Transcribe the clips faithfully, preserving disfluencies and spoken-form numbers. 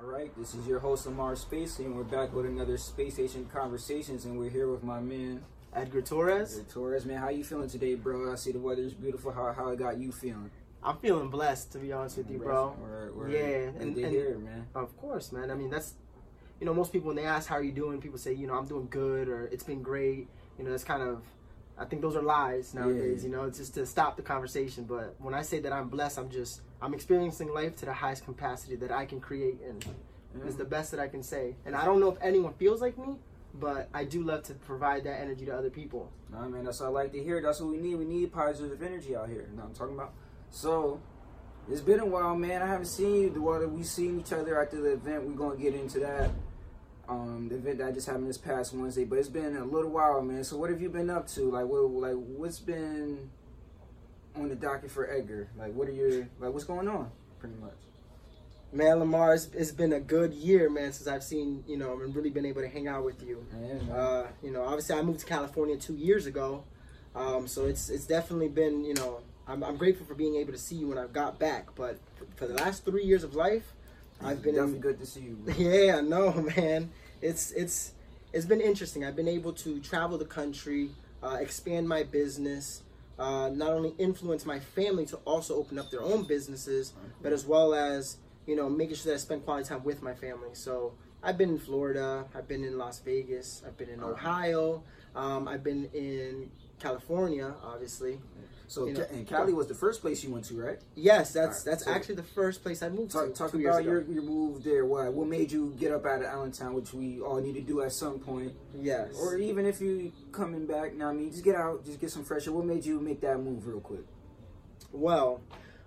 Alright, this is your host Lamar Spacey, and we're back with another Space Station Conversations, and we're here with my man Edgar Torres. Edgar Torres, man, how you feeling today, bro? I see the weather's beautiful. How how it got you feeling? I'm feeling blessed, to be honest with you, bro. We're, we're, yeah, and, and they here, man. Of course, man. I mean, that's, you know, most people when they ask how are you doing, people say, you know, I'm doing good, or it's been great. You know, that's kind of, I think those are lies nowadays. Yeah. You know, it's just to stop the conversation. But when I say that I'm blessed, I'm just I'm experiencing life to the highest capacity that I can create, and mm. it's the best that I can say. And I don't know if anyone feels like me, but I do love to provide that energy to other people. Nah, man, that's what I like to hear. That's what we need. We need positive energy out here. You know what I'm talking about? So it's been a while, man. I haven't seen you. The water we seen each other after the event. We're gonna get into that. Um, the event that just happened this past Wednesday, but it's been a little while, man. So what have you been up to? Like, what, like what's been on the docket for Edgar? Like, what are your, like, what's going on, pretty much? Man, Lamar, it's, it's been a good year, man, since I've seen, you know, and really been able to hang out with you. Yeah, uh, you know, obviously I moved to California two years ago, um, so it's it's definitely been, you know, I'm, I'm grateful for being able to see you when I got back. But for the last three years of life, I've been in, good to see you. Bro. Yeah, no, man. It's it's it's been interesting. I've been able to travel the country, uh, expand my business, uh, not only influence my family to also open up their own businesses, but as well as, you know, making sure that I spend quality time with my family. So I've been in Florida, I've been in Las Vegas, I've been in Ohio, um, I've been in California, obviously. So you know, and Cali was the first place you went to, right? Yes, that's right, that's so actually the first place I moved talk, to. Talk about your, your move there. Why? What made you get up out of Allentown, which we all need to do at some point? Yes. Or even if you coming back, now I mean, just get out, just get some fresh air. What made you make that move real quick? Well,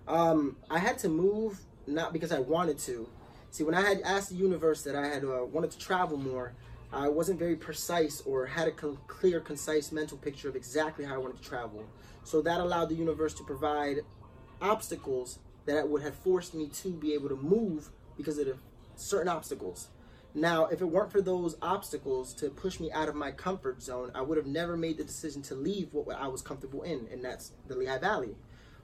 um, I had to move not because I wanted to. See, when I had asked the universe that I had uh, wanted to travel more, I wasn't very precise or had a con clear, concise mental picture of exactly how I wanted to travel. So that allowed the universe to provide obstacles that would have forced me to be able to move because of the certain obstacles. Now, if it weren't for those obstacles to push me out of my comfort zone, I would have never made the decision to leave what I was comfortable in, and that's the Lehigh Valley.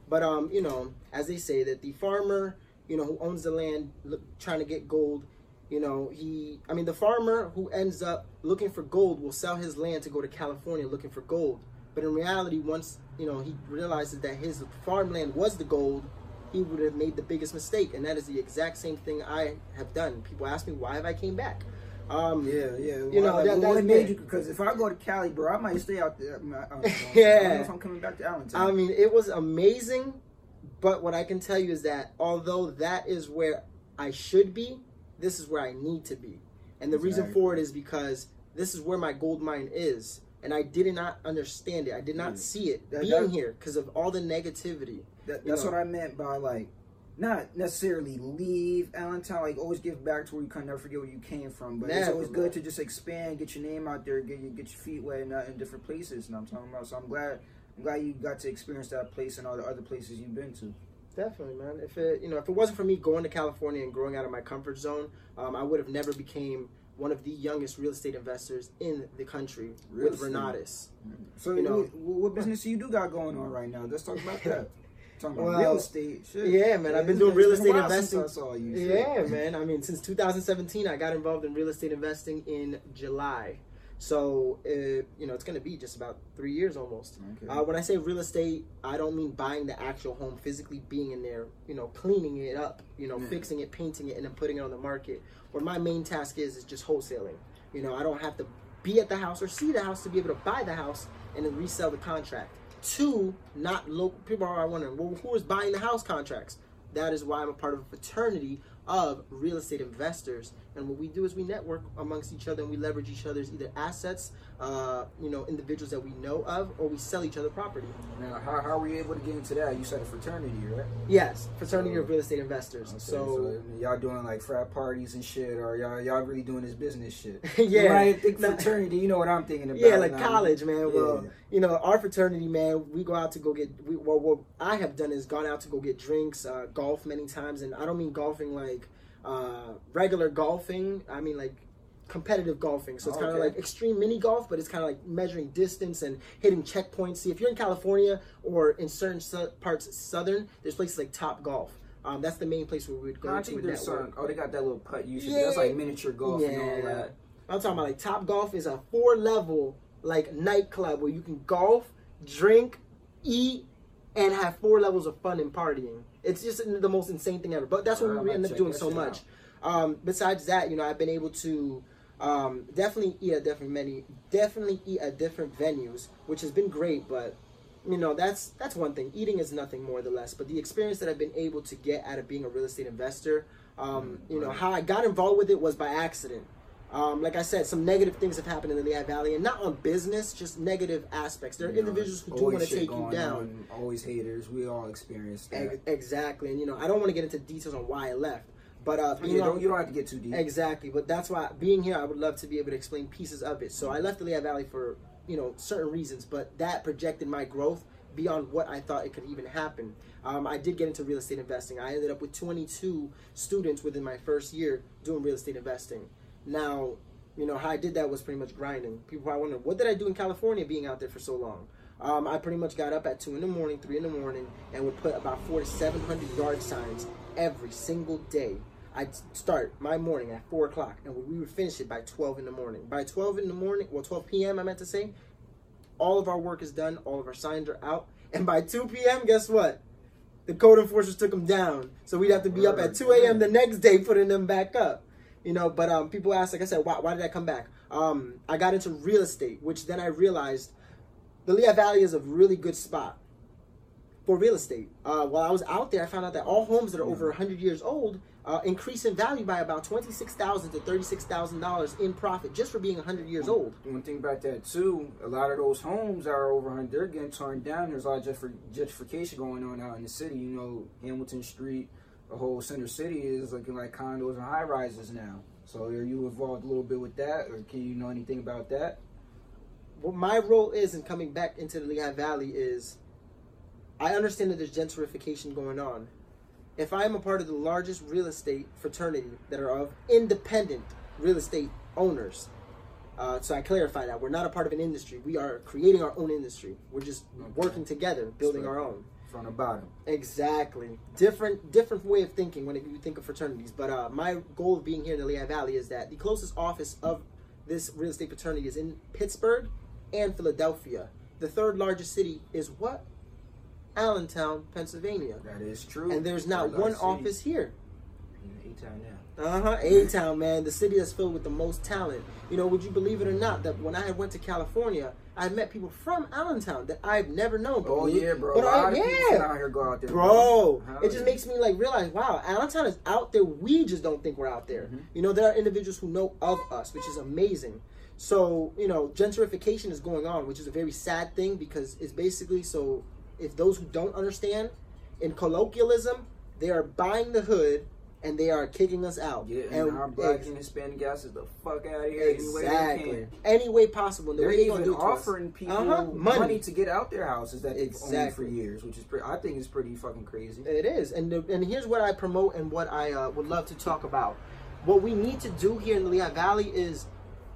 But, um, you know, as they say that the farmer, you know, who owns the land look, trying to get gold, you know, he, I mean, the farmer who ends up looking for gold will sell his land to go to California looking for gold. But in reality, once, you know, he realizes that his farmland was the gold, he would have made the biggest mistake. And that is the exact same thing I have done. People ask me, why have I came back? Um, yeah, yeah. Well, you know, like, that, well, that's made you, because if I go to Cali, bro, I might stay out there. My, uh, yeah. I don't know if I'm coming back to Allentown. I mean, it was amazing. But what I can tell you is that although that is where I should be, this is where I need to be. And the exactly. reason for it is because this is where my gold mine is. And I did not understand it. I did not mm. see it that, being that, here because of all the negativity. That, that's know. what I meant by, like, not necessarily leave Allentown. Like, always give back to where you can. Never forget where you came from. But never, it's always good to just expand, get your name out there, get, get your feet wet in, uh, in different places. You know what I'm talking about? So I'm glad, I'm glad you got to experience that place and all the other places you've been to. Definitely, man. If it, you know, if it wasn't for me going to California and growing out of my comfort zone, um, I would have never became one of the youngest real estate investors in the country real with Renatus. So, you know, what business do you do got going on right now? Let's talk about that. Talking well, about real estate, shit. Yeah, man. I've been doing real estate investing. Since I saw you, yeah, man. I mean, since two thousand seventeen, I got involved in real estate investing in July. So, uh, you know, it's going to be just about three years almost. Okay. Uh, when I say real estate, I don't mean buying the actual home, physically being in there, you know, cleaning it up, you know, yeah. fixing it, painting it, and then putting it on the market. What my main task is, is just wholesaling. You know, I don't have to be at the house or see the house to be able to buy the house and then resell the contract. Two, not local. People are wondering, well, who is buying the house contracts? That is why I'm a part of a fraternity of real estate investors, and what we do is we network amongst each other and we leverage each other's either assets, uh, you know, individuals that we know of, or we sell each other property. Now, how, how were you able to get into that? You said a fraternity, right? Yes, fraternity so, of real estate investors. Okay, so, so y'all doing like frat parties and shit, or y'all y'all really doing this business shit? Yeah. When I think fraternity, you know what I'm thinking about. Yeah, like college, I'm, man. Yeah. Well, you know, our fraternity, man, we go out to go get. We, well, what I have done is gone out to go get drinks, uh, golf many times, and I don't mean golfing like. Uh, regular golfing, I mean like competitive golfing. So it's kind of okay. like extreme mini golf, but it's kind of like measuring distance and hitting checkpoints. See, if you're in California or in certain su parts southern, there's places like Top Golf. Um, that's the main place where we would go no, to. I think there's some, oh, they got that little putt you should yeah. do. That's like miniature golf yeah. and all that. I'm talking about like Top Golf is a four level like nightclub where you can golf, drink, eat, and have four levels of fun and partying. It's just the most insane thing ever. But that's what we end up doing so much. Um, besides that, you know, I've been able to um, definitely eat at different many, definitely eat at different venues, which has been great. But you know, that's that's one thing. Eating is nothing more or less. But the experience that I've been able to get out of being a real estate investor, um, you know, how I got involved with it was by accident. Um, like I said, some negative things have happened in the Lehigh Valley, and not on business, just negative aspects. There are you individuals know, who do want to take you down. On, always haters. We all experience that. E exactly. And, you know, I don't want to get into details on why I left. But, uh, you, you, know, don't, you don't have to get too deep. Exactly. But that's why, being here, I would love to be able to explain pieces of it. So I left the Lehigh Valley for, you know, certain reasons, but that projected my growth beyond what I thought it could even happen. Um, I did get into real estate investing. I ended up with twenty-two students within my first year doing real estate investing. Now, you know, how I did that was pretty much grinding. People probably wonder, what did I do in California being out there for so long? Um, I pretty much got up at two in the morning, three in the morning, and would put about four to seven hundred yard signs every single day. I'd start my morning at four o'clock, and we would finish it by twelve in the morning. By twelve in the morning, well, twelve p m I meant to say, all of our work is done, all of our signs are out, and by two p m, guess what? The code enforcers took them down, so we'd have to be up at two a m the next day putting them back up. You know, but um, people ask, like I said, why, why did I come back? Um, I got into real estate, which then I realized the Lehigh Valley is a really good spot for real estate. Uh, while I was out there, I found out that all homes that are over one hundred years old uh, increase in value by about twenty-six thousand dollars to thirty-six thousand dollars in profit just for being one hundred years old. One thing about that, too, a lot of those homes are over one hundred, they're getting torn down. There's a lot of gentrification going on out in the city, you know, Hamilton Street. The whole center city is looking like condos and high rises now. So are you involved a little bit with that, or can you know anything about that? What my role is in coming back into the Lehigh Valley is, I understand that there's gentrification going on. If I am a part of the largest real estate fraternity that are of independent real estate owners, uh, so I clarify that we're not a part of an industry. We are creating our own industry. We're just okay. working together, building so, our own. From the bottom. Exactly. Different different way of thinking when you think of fraternities. But uh, my goal of being here in the Lehigh Valley is that the closest office of this real estate fraternity is in Pittsburgh and Philadelphia. The third largest city is what? Allentown, Pennsylvania. That is true. And there's not one office here. A-Town now. Uh-huh. A-Town, man. The city that's filled with the most talent. You know, would you believe it or not that when I had went to California, I met people from Allentown that I've never known. But oh, we, yeah, bro. But a lot I, of yeah. out here go out there. Bro, bro. it just makes me, like, realize, wow, Allentown is out there. We just don't think we're out there. Mm-hmm. You know, there are individuals who know of us, which is amazing. So, you know, gentrification is going on, which is a very sad thing because it's basically, so if those who don't understand, in colloquialism, they are buying the hood, and they are kicking us out. Yeah, and, and our black and Hispanic guys is the fuck out of here exactly. any way they can. Any way possible. The They're way they even do offering people uh-huh. money. money to get out their houses that exactly. they've owned for years, which is pretty, I think is pretty fucking crazy. It is. And, the, and here's what I promote and what I uh, would love to talk about. What we need to do here in the Lehigh Valley is,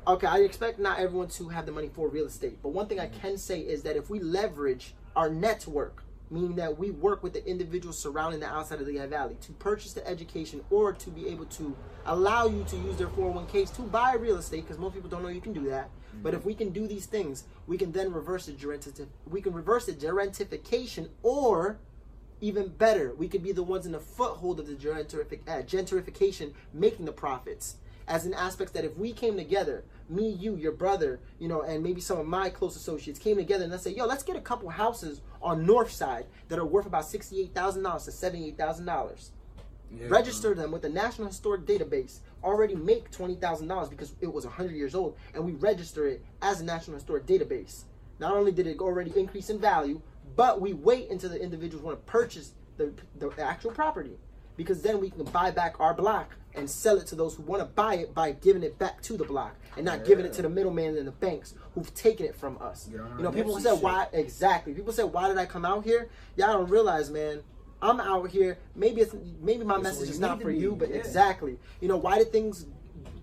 okay, I expect not everyone to have the money for real estate. But one thing mm-hmm. I can say is that if we leverage our network, meaning that we work with the individuals surrounding the outside of the Lehigh Valley to purchase the education or to be able to allow you to use their four oh one Ks to buy real estate, because most people don't know you can do that. Mm-hmm. But if we can do these things, we can then reverse the gerenti- we can reverse the gerentification, or even better, we could be the ones in the foothold of the gentrific uh, gentrification making the profits. As an aspect that if we came together, me, you, your brother, you know, and maybe some of my close associates came together and let's say, yo, let's get a couple houses on North Side that are worth about sixty-eight thousand dollars to seventy-eight thousand dollars. Yeah, register bro. them with the National Historic Database, already make twenty thousand dollars because it was one hundred years old, and we register it as a National Historic Database. Not only did it already increase in value, but we wait until the individuals want to purchase the, the actual property, because then we can buy back our block and sell it to those who want to buy it by giving it back to the block and not yeah. giving it to the middleman and the banks who've taken it from us. Yeah, you know, people said, shit. why? Exactly. People said, why did I come out here? Y'all don't realize, man, I'm out here. Maybe it's, maybe my it's message is not for you, be, but yeah. exactly. You know, why did things,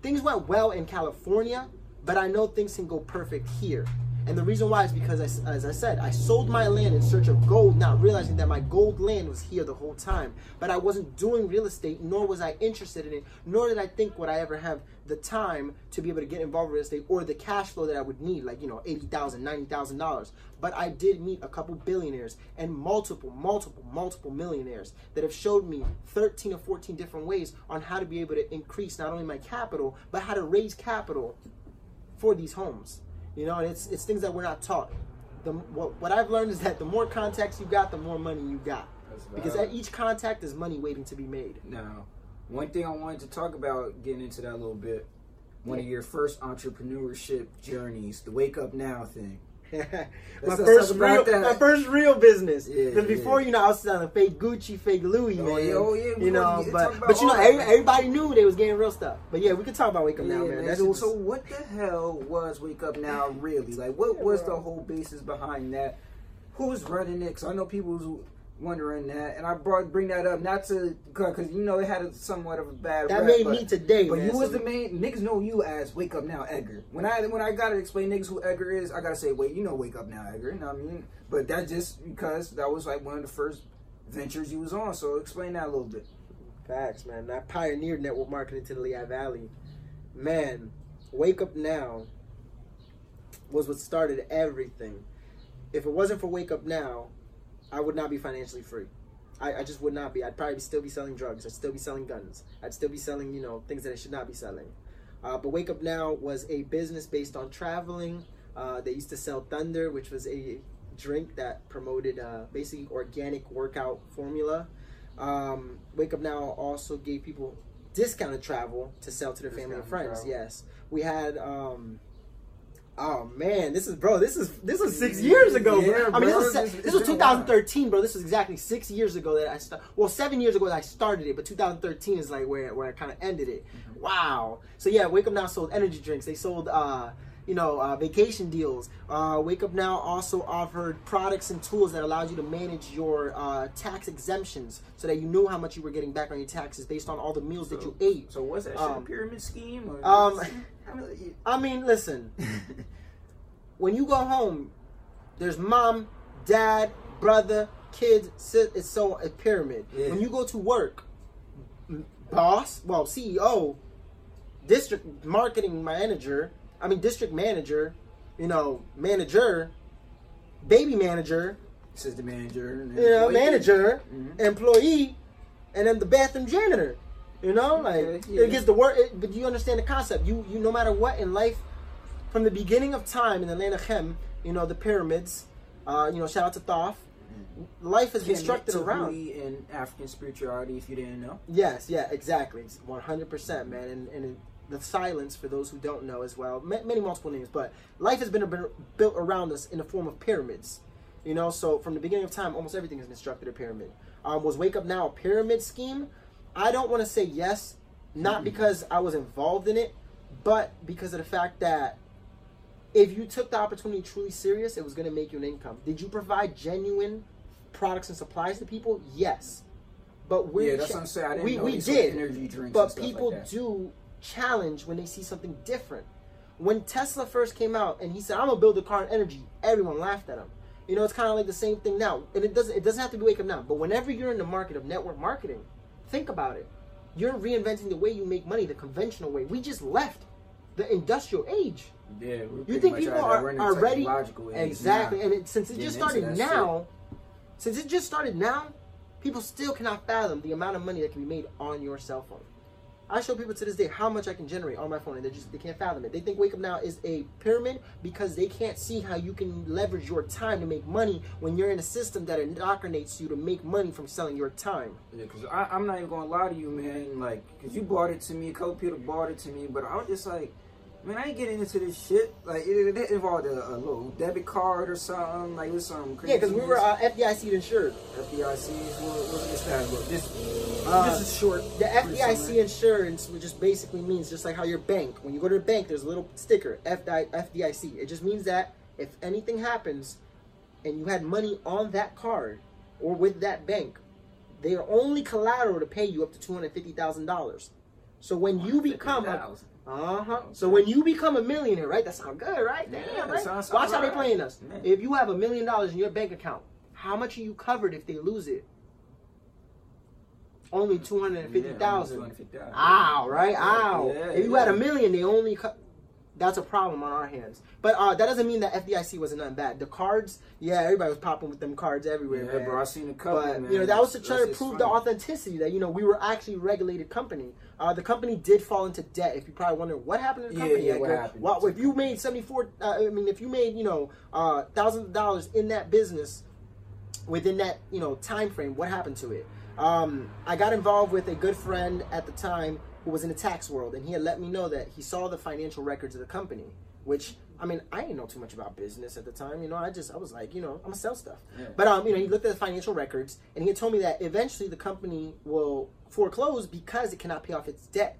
things went well in California, but I know things can go perfect here. And the reason why is because, I, as I said, I sold my land in search of gold, not realizing that my gold land was here the whole time. But I wasn't doing real estate, nor was I interested in it, nor did I think would I ever have the time to be able to get involved in real estate or the cash flow that I would need, like, you know, eighty thousand dollars, ninety thousand dollars. But I did meet a couple billionaires and multiple, multiple, multiple millionaires that have showed me thirteen or fourteen different ways on how to be able to increase not only my capital, but how to raise capital for these homes. You know, and it's it's things that we're not taught. The what, what I've learned is that the more contacts you got, the more money you got. Because at each contact is money waiting to be made. Now, one thing I wanted to talk about, getting into that a little bit, one yeah. of your first entrepreneurship journeys, the Wake Up Now thing. my first real, that. my first real business. Because yeah, before, yeah. you know, I was selling fake Gucci, fake Louis, oh, man. Yeah, oh, yeah, you know, but but you know, every, everybody knew they was getting real stuff. But yeah, we could talk about Wake Up yeah, Now, man. That's so, just... so what the hell was Wake Up Now really? Like, what yeah, was bro. the whole basis behind that? Who's running it? Because I know people was wondering that, and I brought bring that up not to because you know it had a somewhat of a bad. That rap, made but, me today, but man, who was so the main niggas know you as Wake Up Now Edgar. When I when I gotta explain niggas who Edgar is, I gotta say wait, you know Wake Up Now Edgar. You know what I mean? But that's just because that was like one of the first ventures you was on. So explain that a little bit. Facts, man. I pioneered network marketing to the Lehigh Valley. Man, Wake Up Now was what started everything. If it wasn't for Wake Up Now, I would not be financially free. I, I just would not be. I'd probably still be selling drugs. I'd still be selling guns. I'd still be selling, you know, things that I should not be selling. Uh, but Wake Up Now was a business based on traveling. Uh, they used to sell Thunder, which was a drink that promoted uh, basically organic workout formula. Um, Wake Up Now also gave people discounted travel to sell to their family and friends. Travel. Yes. We had... Um, Oh man, this is bro. This is this was six years ago. Bro. Yeah, bro. I mean, this was, this was two thousand thirteen, bro. This was exactly six years ago that I started. Well, seven years ago that I started it, but two thousand thirteen is like where where I kind of ended it. Mm-hmm. Wow. So yeah, Wake Up Now sold energy drinks. They sold uh, you know, uh, vacation deals. Uh, Wake Up Now also offered products and tools that allowed you to manage your uh, tax exemptions, so that you knew how much you were getting back on your taxes based on all the meals so, that you ate. So was that um, shit a pyramid scheme? Or um. I mean, listen, when you go home, there's mom, dad, brother, kids, it's so a pyramid. Yeah. When you go to work, boss, well, C E O, district marketing manager, I mean, district manager, you know, manager, baby manager, assistant manager, and you know, manager, mm-hmm. employee, and then the bathroom janitor. You know, like okay, yeah. it gets the word, it, but you understand the concept. You, you, no matter what in life, from the beginning of time in the land of Chem, you know, the pyramids, uh, you know, shout out to Thoth. Life is constructed around in African spirituality. If you didn't know, yes, yeah, exactly, one hundred percent, man. And, and the silence for those who don't know as well, many multiple names, but life has been built around us in the form of pyramids. You know, so from the beginning of time, almost everything is constructed a pyramid. Um, was Wake Up Now a pyramid scheme? I don't want to say yes, not because I was involved in it, but because of the fact that if you took the opportunity truly serious, it was going to make you an income. Did you provide genuine products and supplies to people? Yes. But we're yeah, that's what I'm saying. I didn't we, know we did, energy drinks but people like do challenge when they see something different. When Tesla first came out and he said, I'm going to build a car in energy, everyone laughed at him. You know, it's kind of like the same thing now. And it doesn't, it doesn't have to be Wake Up Now, but whenever you're in the market of network marketing, think about it. You're reinventing the way you make money, the conventional way. We just left the industrial age. Yeah, we're you think people are, are ready? Exactly. And it, since it just started now, shit. since it just started now, people still cannot fathom the amount of money that can be made on your cell phone. I show people to this day how much I can generate on my phone, and they just they can't fathom it. They think Wake Up Now is a pyramid because they can't see how you can leverage your time to make money when you're in a system that indoctrinates you to make money from selling your time. Yeah, because I'm not even gonna lie to you, man. Like, because you bought it to me, a couple people bought it to me, but I was just like, man, I ain't getting into this shit. Like, it, it involved a, a little debit card or something. Like, it was something crazy. Yeah, because we were uh, F D I C insured. F D I C, what, what is that? Look, this. Uh, this is short. The F D I C insurance which just basically means just like how your bank, when you go to the bank, there's a little sticker, F D I C. It just means that if anything happens and you had money on that card or with that bank, they are only collateral to pay you up to two hundred fifty thousand dollars. So when you become a, uh-huh. Okay. So when you become a millionaire, right? That sounds good, right? Yeah, damn, right? Sounds, Watch how right. they playing us. Man. If you have a million dollars in your bank account, how much are you covered if they lose it? Only two hundred and fifty thousand. Yeah, ow, right? Ow. Yeah, if you yeah. had a million, they only cut. That's a problem on our hands. But uh, that doesn't mean that F D I C wasn't nothing bad. The cards, yeah, everybody was popping with them cards everywhere. Yeah, man. Bro, I seen a couple. But man. you know, that was to try That's to prove funny. the authenticity that you know we were actually a regulated company. Uh, the company did fall into debt. If you probably wonder what happened to the company, yeah, yeah, what happened? Well, if you made seventy-four, uh, I mean, if you made you know uh, thousands of dollars in that business within that you know time frame, what happened to it? Um, I got involved with a good friend at the time who was in the tax world, and he had let me know that he saw the financial records of the company, which, I mean, I didn't know too much about business at the time. You know, I just, I was like, you know, I'm gonna sell stuff. Yeah. But, um, you know, he looked at the financial records, and he had told me that eventually the company will foreclose because it cannot pay off its debt.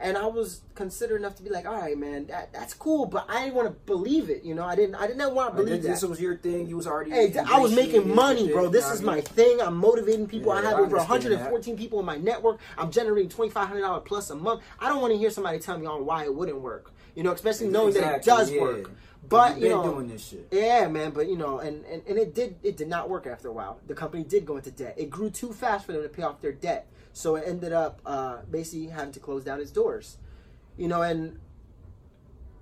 And I was considerate enough to be like, all right, man, that, that's cool, but I didn't want to believe it. You know, I didn't I didn't want to believe like, that. This was your thing. You was already. Hey, I was making money, bro. This is my thing. I'm motivating people. Yeah, I have I over one hundred fourteen that. people in my network. I'm generating twenty-five hundred dollars plus a month. I don't want to hear somebody tell me on why it wouldn't work. You know, especially it's knowing exactly, that it does yeah. work. But, You've you know, doing this shit. yeah, man, but, you know, and, and, and it did it did not work after a while. The company did go into debt. It grew too fast for them to pay off their debt. So it ended up uh, basically having to close down its doors, you know, and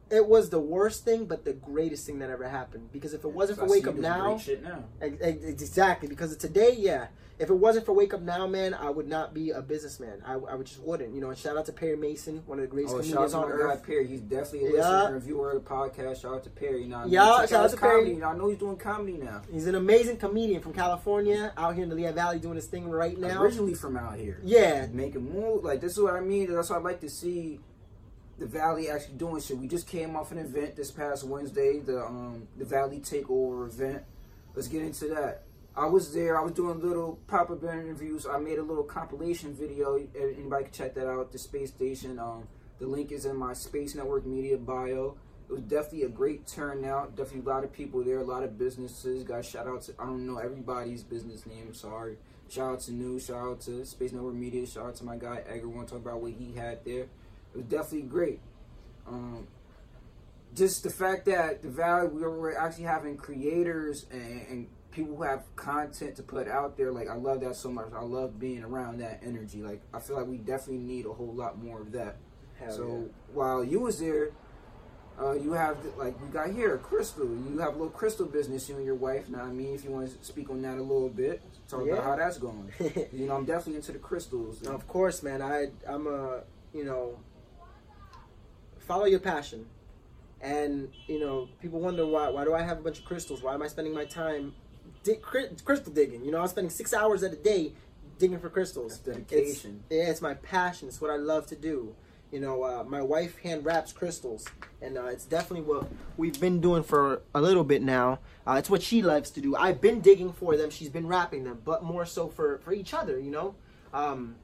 it was the worst thing, but the greatest thing that ever happened. Because if it wasn't for Wake Up Now, now. exactly, because of today, yeah, if it wasn't for Wake Up Now, man, I would not be a businessman. I, I would just wouldn't, you know, and shout out to Perry Mason, one of the greatest oh, comedians on earth. Shout out to Perry, he's definitely a yeah. listener, viewer of the podcast, shout out to Perry. You know, yeah, shout out to Perry. Comedy. I know he's doing comedy now. He's an amazing comedian from California, out here in the Lehigh Valley doing his thing right now. Originally from out here. Yeah. Making moves, like this is what I mean, that's what I like to see. The Valley actually doing shit. We just came off an event this past Wednesday, the um the Valley Takeover event. Let's get into that. I was there. I was doing little pop-up interviews. I made a little compilation video. Anybody can check that out. The Space Station. Um, the link is in my Space Network Media bio. It was definitely a great turnout. Definitely a lot of people there. A lot of businesses. Guys, shout out to I don't know everybody's business name. Sorry. Shout out to New. Shout out to Space Network Media. Shout out to my guy Edgar. Want to talk about what he had there. It was definitely great. Um, just the fact that the Valley, we were actually having creators and, and people who have content to put out there. Like, I love that so much. I love being around that energy. Like, I feel like we definitely need a whole lot more of that. Hell so yeah. while you was there, uh, you have, the, like, we got here, Crystal. You have a little Crystal business, you and your wife. Now, I mean, if you want to speak on that a little bit, talk yeah. about how that's going. You know, I'm definitely into the crystals. And of course, man. I, I'm a, you know... Follow your passion. And, you know, people wonder why why do I have a bunch of crystals? Why am I spending my time di crystal digging? You know, I'm spending six hours at a day digging for crystals. That's dedication. It's, yeah, it's my passion. It's what I love to do. You know, uh, my wife hand wraps crystals. And uh, it's definitely what we've been doing for a little bit now. Uh, it's what she loves to do. I've been digging for them. She's been wrapping them. But more so for, for each other, you know. Um...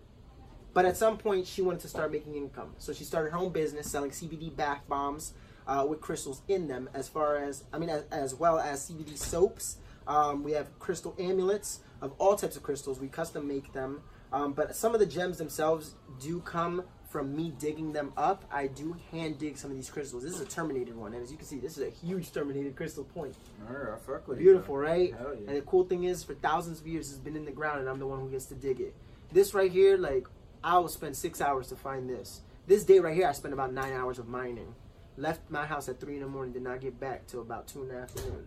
But at some point, she wanted to start making income. So she started her own business selling C B D bath bombs uh, with crystals in them, as far as, I mean, as, as well as C B D soaps. Um, we have crystal amulets of all types of crystals. We custom make them. Um, but some of the gems themselves do come from me digging them up. I do hand dig some of these crystals. This is a terminated one. And as you can see, this is a huge terminated crystal point. Oh, I fuck with it. Beautiful, right? Hell yeah. And the cool thing is, for thousands of years, it's been in the ground, and I'm the one who gets to dig it. This right here, like... I will spend six hours to find this. This day right here, I spent about nine hours of mining. Left my house at three in the morning, did not get back till about two in the afternoon.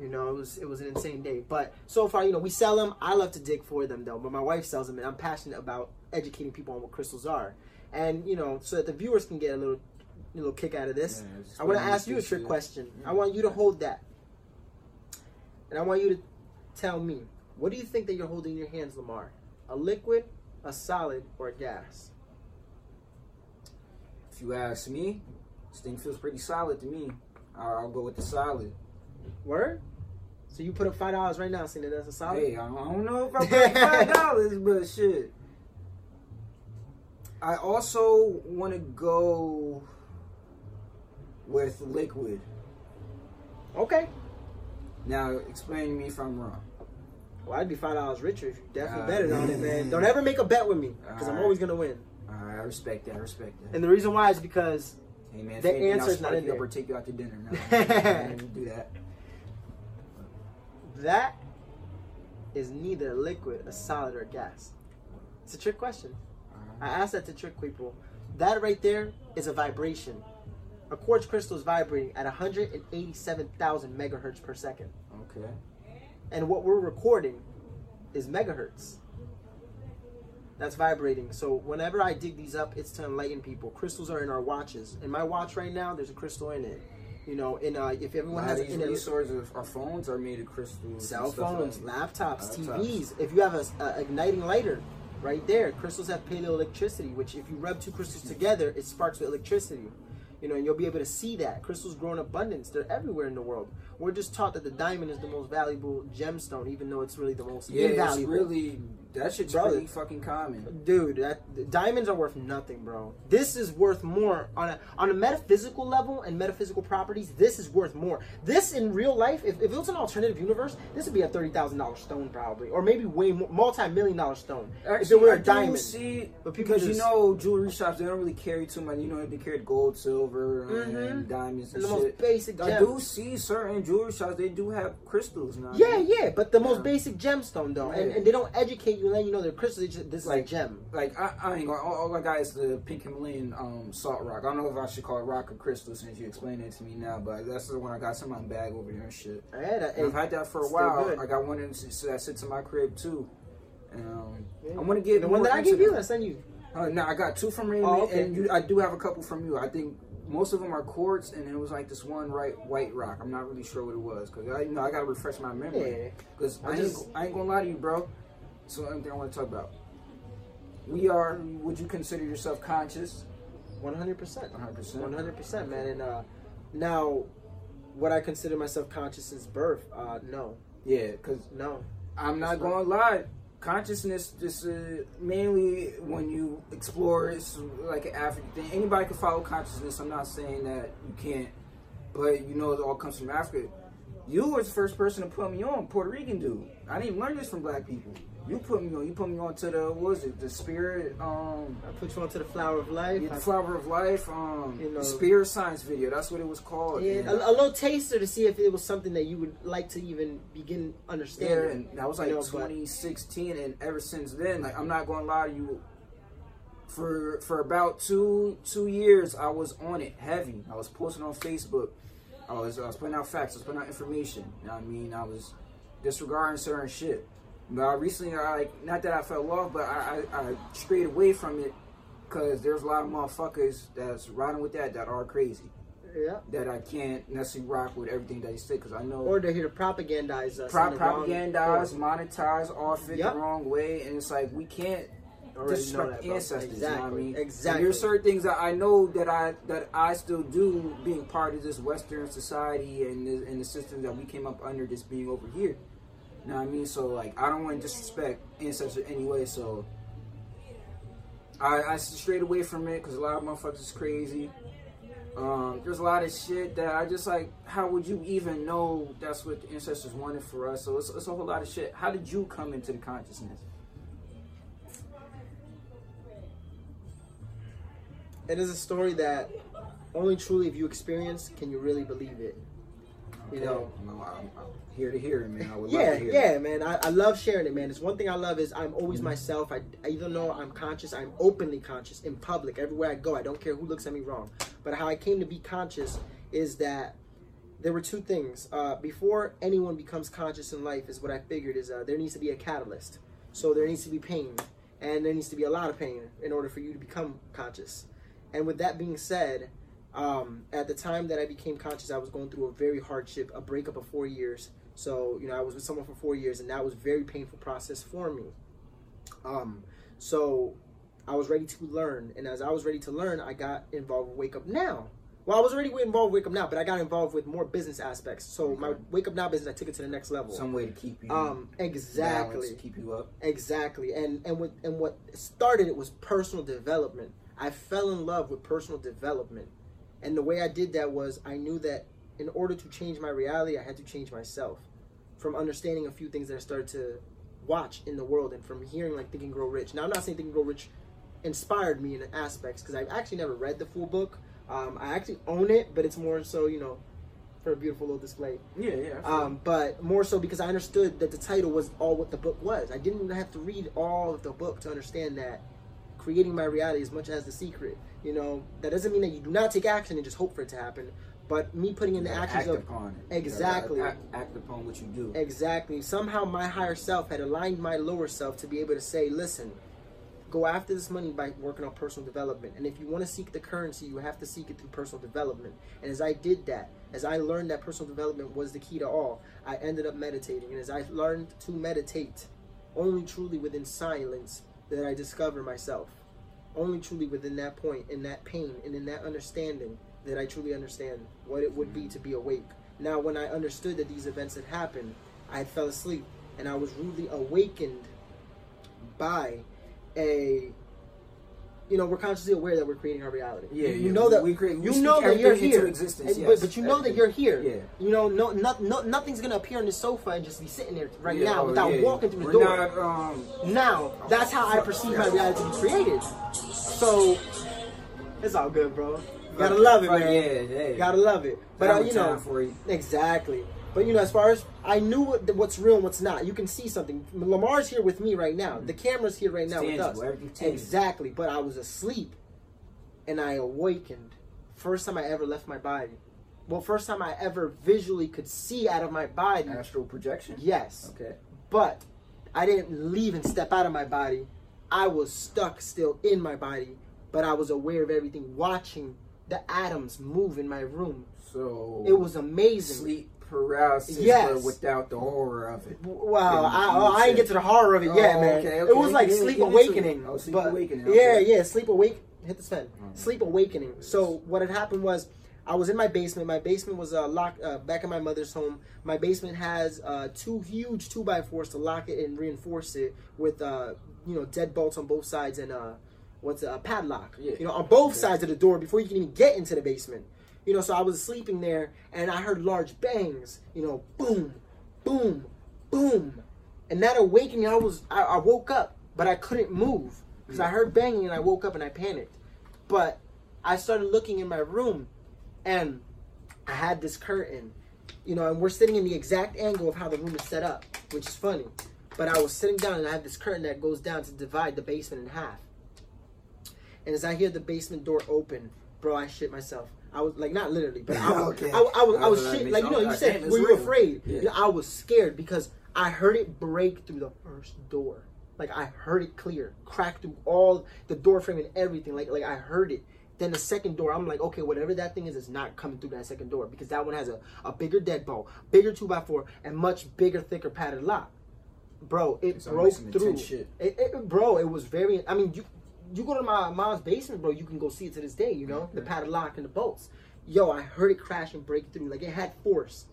You know, it was it was an insane day. But so far, you know, we sell them. I love to dig for them though, but my wife sells them, and I'm passionate about educating people on what crystals are, and you know, so that the viewers can get a little, a little kick out of this. Yeah, I want to ask you a trick question. Yeah. I want you to hold that, and I want you to tell me, what do you think that you're holding in your hands, Lamar? A liquid, a solid, or a gas? If you ask me, this thing feels pretty solid to me. I'll, I'll go with the solid. Word? So you put up five dollars right now, saying that that's a solid? Hey, I don't, I don't know if I put up five dollars, but shit. I also want to go with liquid. Okay. Now explain to me if I'm wrong. Well, I'd be five dollars richer if you definitely uh, betted on it, man. Don't ever make a bet with me, because I'm always going to win. Alright, I respect that, I respect that. And the reason why is because hey man, the answer's not in there. Or take you out to dinner. No, I didn't do that. That is neither a liquid, a solid, or a gas. It's a trick question. I asked that to trick people. That right there is a vibration. A quartz crystal is vibrating at one hundred eighty-seven thousand megahertz per second. Okay. And what we're recording is megahertz. That's vibrating. So whenever I dig these up, it's to enlighten people. Crystals are in our watches. In my watch right now, there's a crystal in it. You know, in uh, if everyone has an resources, our phones are made of crystals. Cell phones, like laptops, laptops, T Vs. If you have a, a igniting lighter, right there, crystals have paleoelectricity, which if you rub two crystals together, it sparks with electricity. You know, and you'll be able to see that crystals grow in abundance. They're everywhere in the world. We're just taught that the diamond is the most valuable gemstone, even though it's really the most yeah, invaluable. It's really that shit's bro, pretty fucking common, dude. That diamonds are worth nothing, bro. This is worth more on a on a metaphysical level and metaphysical properties. This is worth more. This in real life, if, if it was an alternative universe, this would be a thirty thousand dollar stone probably, or maybe way more, multi million dollar stone. Actually, if it were a diamond, see, but because just, you know, jewelry shops they don't really carry too much. You know, they carry gold, silver. Mm-hmm. And diamonds and, and the shit. Most basic gems. I do see certain jewelry shops, they do have crystals now. Yeah, yeah, but the yeah. most basic gemstone, though. Yeah. And, and they don't educate you and let you know they're crystals. They just, this like, is a gem. Like, I, I ain't going to, all, all I got is the pink Himalayan um, salt rock. I don't know if I should call it rock or crystal since you explained it to me now, but that's the one I got in my bag over there and shit. I had a, and I've had that for a while. Good. I got one in, so that sits in my crib, too. Um, yeah. I want to get the one that I gave you, I sent you. Uh, no, I got two from Raymond, oh, okay. and you, I do have a couple from you. I think most of them are quartz, and it was like this one right white rock. I'm not really sure what it was, because I, you know, I got to refresh my memory. Because yeah. I, I, I ain't going to lie to you, bro. So another thing I want to talk about. We are, would you consider yourself conscious? one hundred percent. one hundred percent. one hundred percent, man. And uh, now, would I consider myself conscious since birth? Uh, no. Yeah, because no, I'm not going to lie. Consciousness, this is mainly when you explore it's like an African thing. Anybody can follow consciousness. I'm not saying that you can't, but you know it all comes from Africa. You were the first person to put me on, Puerto Rican dude. I didn't learn this from black people. You put me on. You put me on to the, what was it, the spirit? Um, I put you on to the Flower of Life. Yeah, the Flower of Life, um, you know, the spirit science video. That's what it was called. Yeah, a, a little taster to see if it was something that you would like to even begin understanding. Yeah, and that was like you know, twenty sixteen, and ever since then, like I'm not going to lie to you, for for about two two years, I was on it heavy. I was posting on Facebook. I was I was putting out facts. I was putting out information. You know what I mean, I was disregarding certain shit. But I recently, I, not that I fell off, but I, I, I strayed away from it because there's a lot of motherfuckers that's riding with that that are crazy. Yeah. That I can't necessarily rock with everything that you say because I know. Or they're here to propagandize us. Pro propagandize, monetize, off it yep. the wrong way. And it's like, we can't disrupt ancestors. Exactly. You know what I mean? Exactly. There's certain things that I know that I that I still do being part of this Western society and, this, and the system that we came up under just being over here. You know what I mean? So, like, I don't want to disrespect ancestors anyway, so I, I strayed away from it because a lot of motherfuckers is crazy. Um, there's a lot of shit that I just, like, how would you even know that's what the ancestors wanted for us? So it's, it's a whole lot of shit. How did you come into the consciousness? It is a story that only truly if you experience can you really believe it. You know, no, I'm, I'm here to hear it, man. I would yeah, love to hear yeah, it. man. I, I love sharing it, man. It's one thing I love is I'm always mm-hmm. myself. I, I even though I'm conscious, I'm openly conscious in public. Everywhere I go, I don't care who looks at me wrong. But how I came to be conscious is that there were two things. Uh, before anyone becomes conscious in life is what I figured is uh, there needs to be a catalyst. So there needs to be pain, and there needs to be a lot of pain in order for you to become conscious. And with that being said, Um, at the time that I became conscious, I was going through a very hardship, a breakup of four years. So, you know, I was with someone for four years and that was a very painful process for me. Um, so I was ready to learn. And as I was ready to learn, I got involved with Wake Up Now. Well, I was already involved with Wake Up Now, but I got involved with more business aspects. So okay. my Wake Up Now business, I took it to the next level. Some way to keep you um, exactly. balanced, keep you up. Exactly. And, and, with, and what started it was personal development. I fell in love with personal development. And the way I did that was I knew that in order to change my reality, I had to change myself from understanding a few things that I started to watch in the world and from hearing like Think and Grow Rich. Now, I'm not saying Think and Grow Rich inspired me in aspects, because I've actually never read the full book. Um, I actually own it, but it's more so, you know, for a beautiful little display. Yeah, yeah. Um, but more so because I understood that the title was all what the book was. I didn't have to read all of the book to understand that creating my reality is much as the secret. You know, that doesn't mean that you do not take action and just hope for it to happen. But me putting in the actions act of upon it. Exactly act, act upon what you do. Exactly. Somehow my higher self had aligned my lower self to be able to say, listen, go after this money by working on personal development. And if you want to seek the currency, you have to seek it through personal development. And as I did that, as I learned that personal development was the key to all, I ended up meditating. And as I learned to meditate, only truly within silence did I discover myself. Only truly within that point, in that pain, and in that understanding, that I truly understand what it would be to be awake. Now, when I understood that these events had happened, I had fell asleep, and I was rudely awakened by a, you know, we're consciously aware that we're creating our reality. Yeah, you yeah. know that we create. You know that you're here, existence, and, yes. but, but you know everything. that you're here. Yeah. You know, no, no, no, nothing's gonna appear on the sofa and just be sitting there right yeah, now without yeah, walking yeah. through the we're door. Not, um, now, that's how I perceive my reality to be created. So, it's all good, bro. You gotta love it, man. Yeah, yeah. You gotta love it. But uh, you know, for you. exactly. But you know, as far as I knew what, what's real and what's not, you can see something. Lamar's here with me right now. Mm-hmm. The camera's here right it's now tangible. with us. Exactly. But I was asleep, and I awakened. First time I ever left my body. Well, first time I ever visually could see out of my body. Astral projection. Yes. Okay. But I didn't leave and step out of my body. I was stuck still in my body, but I was aware of everything, watching the atoms move in my room. So it was amazing. Sleep paralysis, yes. but without the horror of it. Wow, well, I, I, I didn't get to the horror of it oh, yet, man. Okay, okay. It was like yeah, sleep yeah, awakening. Oh, sleep but awakening. Okay. Yeah, yeah, sleep awake. Hit the spin. Mm-hmm. Sleep awakening. So what had happened was, I was in my basement. My basement was uh, locked uh, back in my mother's home. My basement has uh, two huge two by fours to lock it and reinforce it with uh, you know, deadbolts on both sides and uh. What's a padlock? Yeah. You know, on both yeah. sides of the door before you can even get into the basement. You know, so I was sleeping there and I heard large bangs. You know, boom, boom, boom, and that awakening, I was, I, I woke up, but I couldn't move because yeah. I heard banging and I woke up and I panicked. But I started looking in my room, and I had this curtain. You know, and we're sitting in the exact angle of how the room is set up, which is funny. But I was sitting down and I have this curtain that goes down to divide the basement in half. And as I hear the basement door open, bro, I shit myself. I was like, not literally, but I was, okay. I, I, I was, I was shit. Like, you know, you said, were you afraid? Yeah. You know, I was scared because I heard it break through the first door. Like, I heard it clear, crack through all the door frame and everything. Like, like I heard it. Then the second door, I'm like, okay, whatever that thing is, it's not coming through that second door because that one has a, a bigger deadbolt, bigger two by four, and much bigger, thicker padded lock. Bro, it it's broke through. Shit. It, it, bro, it was very. I mean, you. You go to my mom's basement, bro, you can go see it to this day, you know? The padded lock and the bolts. Yo, I heard it crash and break through. Like, it had force.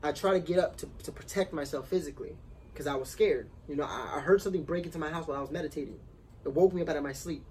I tried to get up to, to protect myself physically because I was scared. You know, I, I heard something break into my house while I was meditating. It woke me up out of my sleep.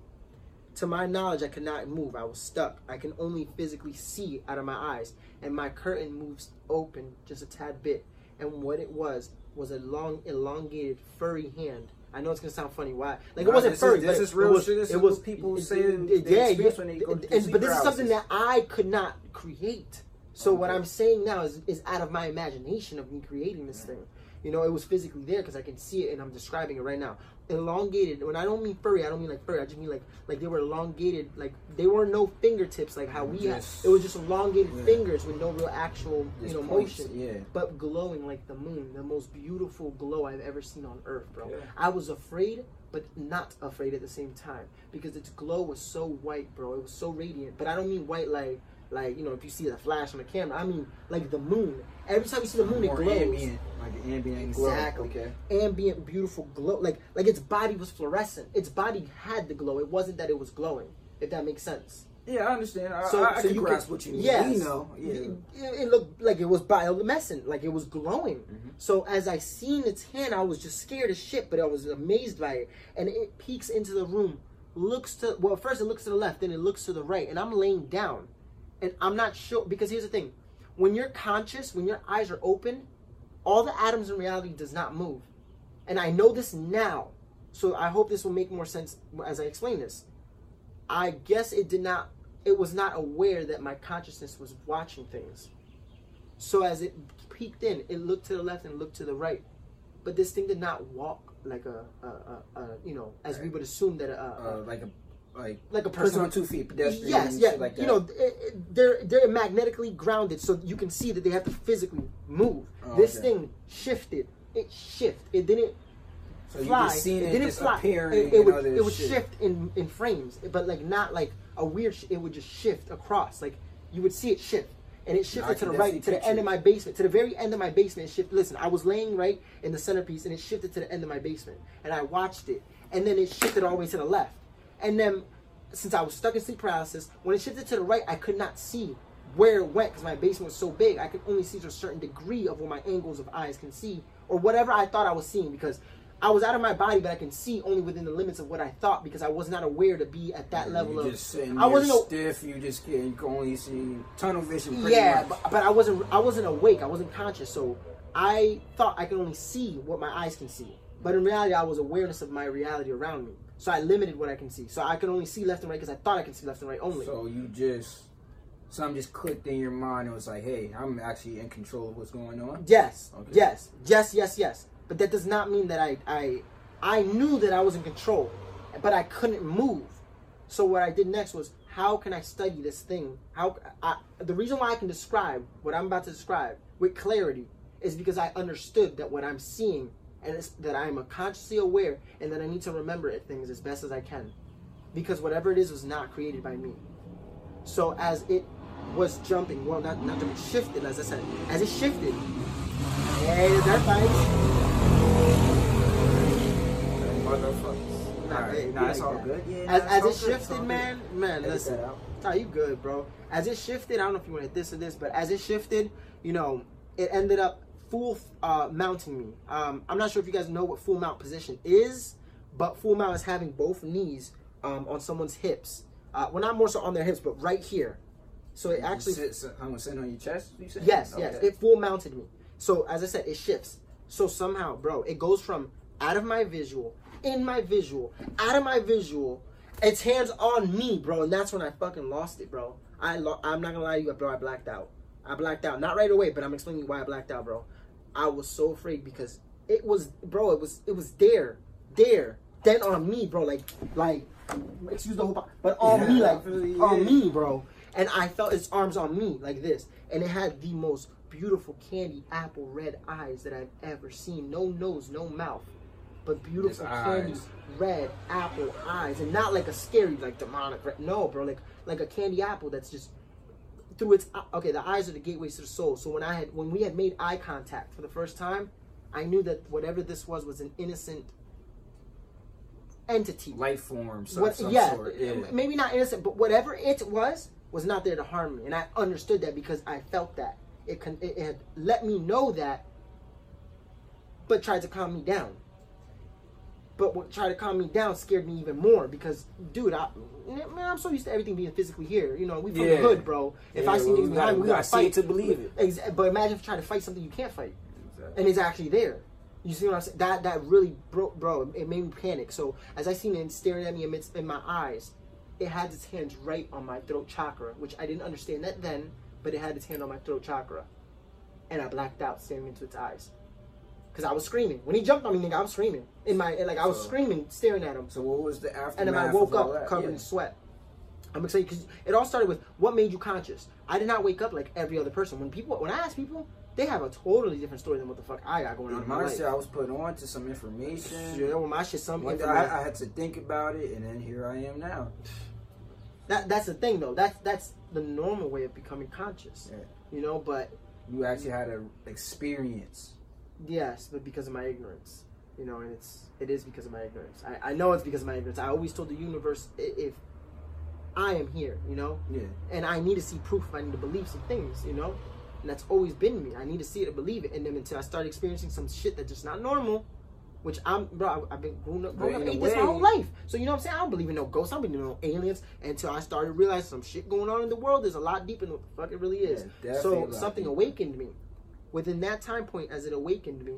To my knowledge, I could not move. I was stuck. I can only physically see out of my eyes. And my curtain moves open just a tad bit. And what it was was a long, elongated, furry hand. I know it's gonna sound funny. Why? Like no, it wasn't furry. This is real. It was, this it was people saying. Yeah, yeah. When they go and, but this houses. is something that I could not create. So okay. what I'm saying now is, is out of my imagination of me creating this yeah. thing. You know, it was physically there because I can see it and I'm describing it right now. Elongated. When I don't mean furry, I don't mean like furry. I just mean like like they were elongated. Like they were no fingertips like how we yes. had. It was just elongated yeah. fingers with no real actual just you know points. motion. Yeah. But glowing like the moon, the most beautiful glow I've ever seen on Earth, bro. Yeah. I was afraid, but not afraid at the same time because its glow was so white, bro. It was so radiant. But I don't mean white like. Like, you know, if you see the flash on the camera, I mean, like the moon. Every time you see the moon, More it glows. Ambient, like an ambient exactly. glow. Okay. Ambient, beautiful glow. Like, like its body was fluorescent. Its body had the glow. It wasn't that it was glowing, if that makes sense. Yeah, I understand. I, so, I, I so can grasp what you mean. Yes, you know, yeah. it, it looked like it was bioluminescent, like it was glowing. Mm-hmm. So as I seen its hand, I was just scared as shit, but I was amazed by it. And it peeks into the room, looks to, well, first it looks to the left, then it looks to the right, and I'm laying down. And I'm not sure, because here's the thing. When you're conscious, when your eyes are open, all the atoms in reality does not move. And I know this now. So I hope this will make more sense as I explain this. I guess it did not, it was not aware that my consciousness was watching things. So as it peeked in, it looked to the left and looked to the right. But this thing did not walk like a, a, a, a you know, as right. we would assume that a, a uh, like a like like a person, person on two feet, pedestrian. Yes, yeah. Like that. You know, it, it, they're they're magnetically grounded, so you can see that they have to physically move. Oh, this okay. thing shifted. It shifted. It didn't. So fly. You just seen it, it didn't fly. It, it would it would shit. shift in in frames, but like not like a weird. Sh it would just shift across. Like you would see it shift. And it shifted to the right, to the end of my basement, to the very end of my basement. It shifted. Listen, I was laying right in the centerpiece, and it shifted to the end of my basement. And I watched it, and then it shifted all the way to the left. And then, since I was stuck in sleep paralysis, when it shifted to the right, I could not see where it went because my basement was so big. I could only see to a certain degree of what my angles of eyes can see, or whatever I thought I was seeing, because I was out of my body, but I can see only within the limits of what I thought, because I was not aware to be at that level of. I wasn't stiff. You just can only see tunnel vision. Pretty yeah, much. But, but I wasn't. I wasn't awake. I wasn't conscious. So I thought I could only see what my eyes can see. But in reality, I was awareness of my reality around me. So I limited what I can see. So I could only see left and right because I thought I could see left and right only. So you just. Something just clicked in your mind and was like, "Hey, I'm actually in control of what's going on." Yes. Okay. Yes. Yes. Yes. Yes. But that does not mean that I, I, I knew that I was in control, but I couldn't move. So what I did next was, how can I study this thing? How I, the reason why I can describe what I'm about to describe with clarity is because I understood that what I'm seeing and it's, that I'm consciously aware and that I need to remember it, things as best as I can. Because whatever it is was not created by me. So as it was jumping, well, not, not jumping, shifted, as I said, as it shifted, and that fight. Motherfuckers. Nah, all right. nah, it's like all that. good. Yeah, as as it shifted, good. man, man, Edit listen. Nah, you good, bro. As it shifted, I don't know if you want to hit this or this, but as it shifted, you know, it ended up full uh, mounting me. Um, I'm not sure if you guys know what full mount position is, but full mount is having both knees um, on someone's hips. Uh, well, not more so on their hips, but right here. So it actually. Sit, so I'm sitting on your chest? You said? Yes, okay. yes. It full mounted me. So as I said, it shifts. So somehow, bro, it goes from out of my visual, in my visual, out of my visual, it's hands on me, bro. And that's when I fucking lost it, bro. I lo I'm not gonna lie to you, bro, I blacked out. I blacked out, not right away, but I'm explaining why I blacked out, bro. I was so afraid because it was, bro, it was, it was there, there, then on me, bro. Like, like, excuse the whole part, but on yeah, me, like, really on is. me, bro. And I felt its arms on me, like this. And it had the most beautiful candy apple red eyes that I've ever seen. No nose, no mouth. But beautiful candy red apple eyes, and not like a scary, like demonic red. No, bro, like like a candy apple that's just through its. Okay, the eyes are the gateways to the soul. So when I had when we had made eye contact for the first time, I knew that whatever this was was an innocent entity, life form, some, what, some yeah, sort. Yeah, maybe not innocent, but whatever it was was not there to harm me, and I understood that because I felt that it con it had let me know that, but tried to calm me down. But what tried to calm me down scared me even more because, dude, I, man, I'm so used to everything being physically here. You know, we from yeah. the hood, bro. If yeah, I see well, things behind me, we gotta fight to believe it. Exactly. But imagine trying to fight something you can't fight, exactly. and it's actually there. You see what I'm saying? That that really broke, bro. It made me panic. So as I seen it staring at me amidst in my eyes, it had its hands right on my throat chakra, which I didn't understand that then, but it had its hand on my throat chakra, and I blacked out staring into its eyes. Cause I was screaming when he jumped on me, nigga. I was screaming in my like I was so, screaming, staring at him. So what was the aftermath? And then I woke up that, covered yeah. in sweat. I'm excited because it all started with what made you conscious. I did not wake up like every other person. When people, when I ask people, they have a totally different story than what the fuck I got going on. In my life. Shit, I was put on to some information. Yeah, well, my shit, some information. I, I had to think about it, and then here I am now. That that's the thing though. That's that's the normal way of becoming conscious. Yeah. You know, but you actually had an experience. Yes, but because of my ignorance, you know, and it's it is because of my ignorance. I, I know it's because of my ignorance. I always told the universe, if I am here, you know, yeah, and I need to see proof. I need to believe some things, you know, and that's always been me. I need to see it and believe it. And then until I started experiencing some shit that's just not normal, which I'm bro, I've been grown up, grown up ate this my whole life. So you know what I'm saying? I don't believe in no ghosts. I don't believe in no aliens until I started realizing some shit going on in the world is a lot deeper than what the fuck it really is. Yeah, so something deeper. awakened me. Within that time point, as it awakened me,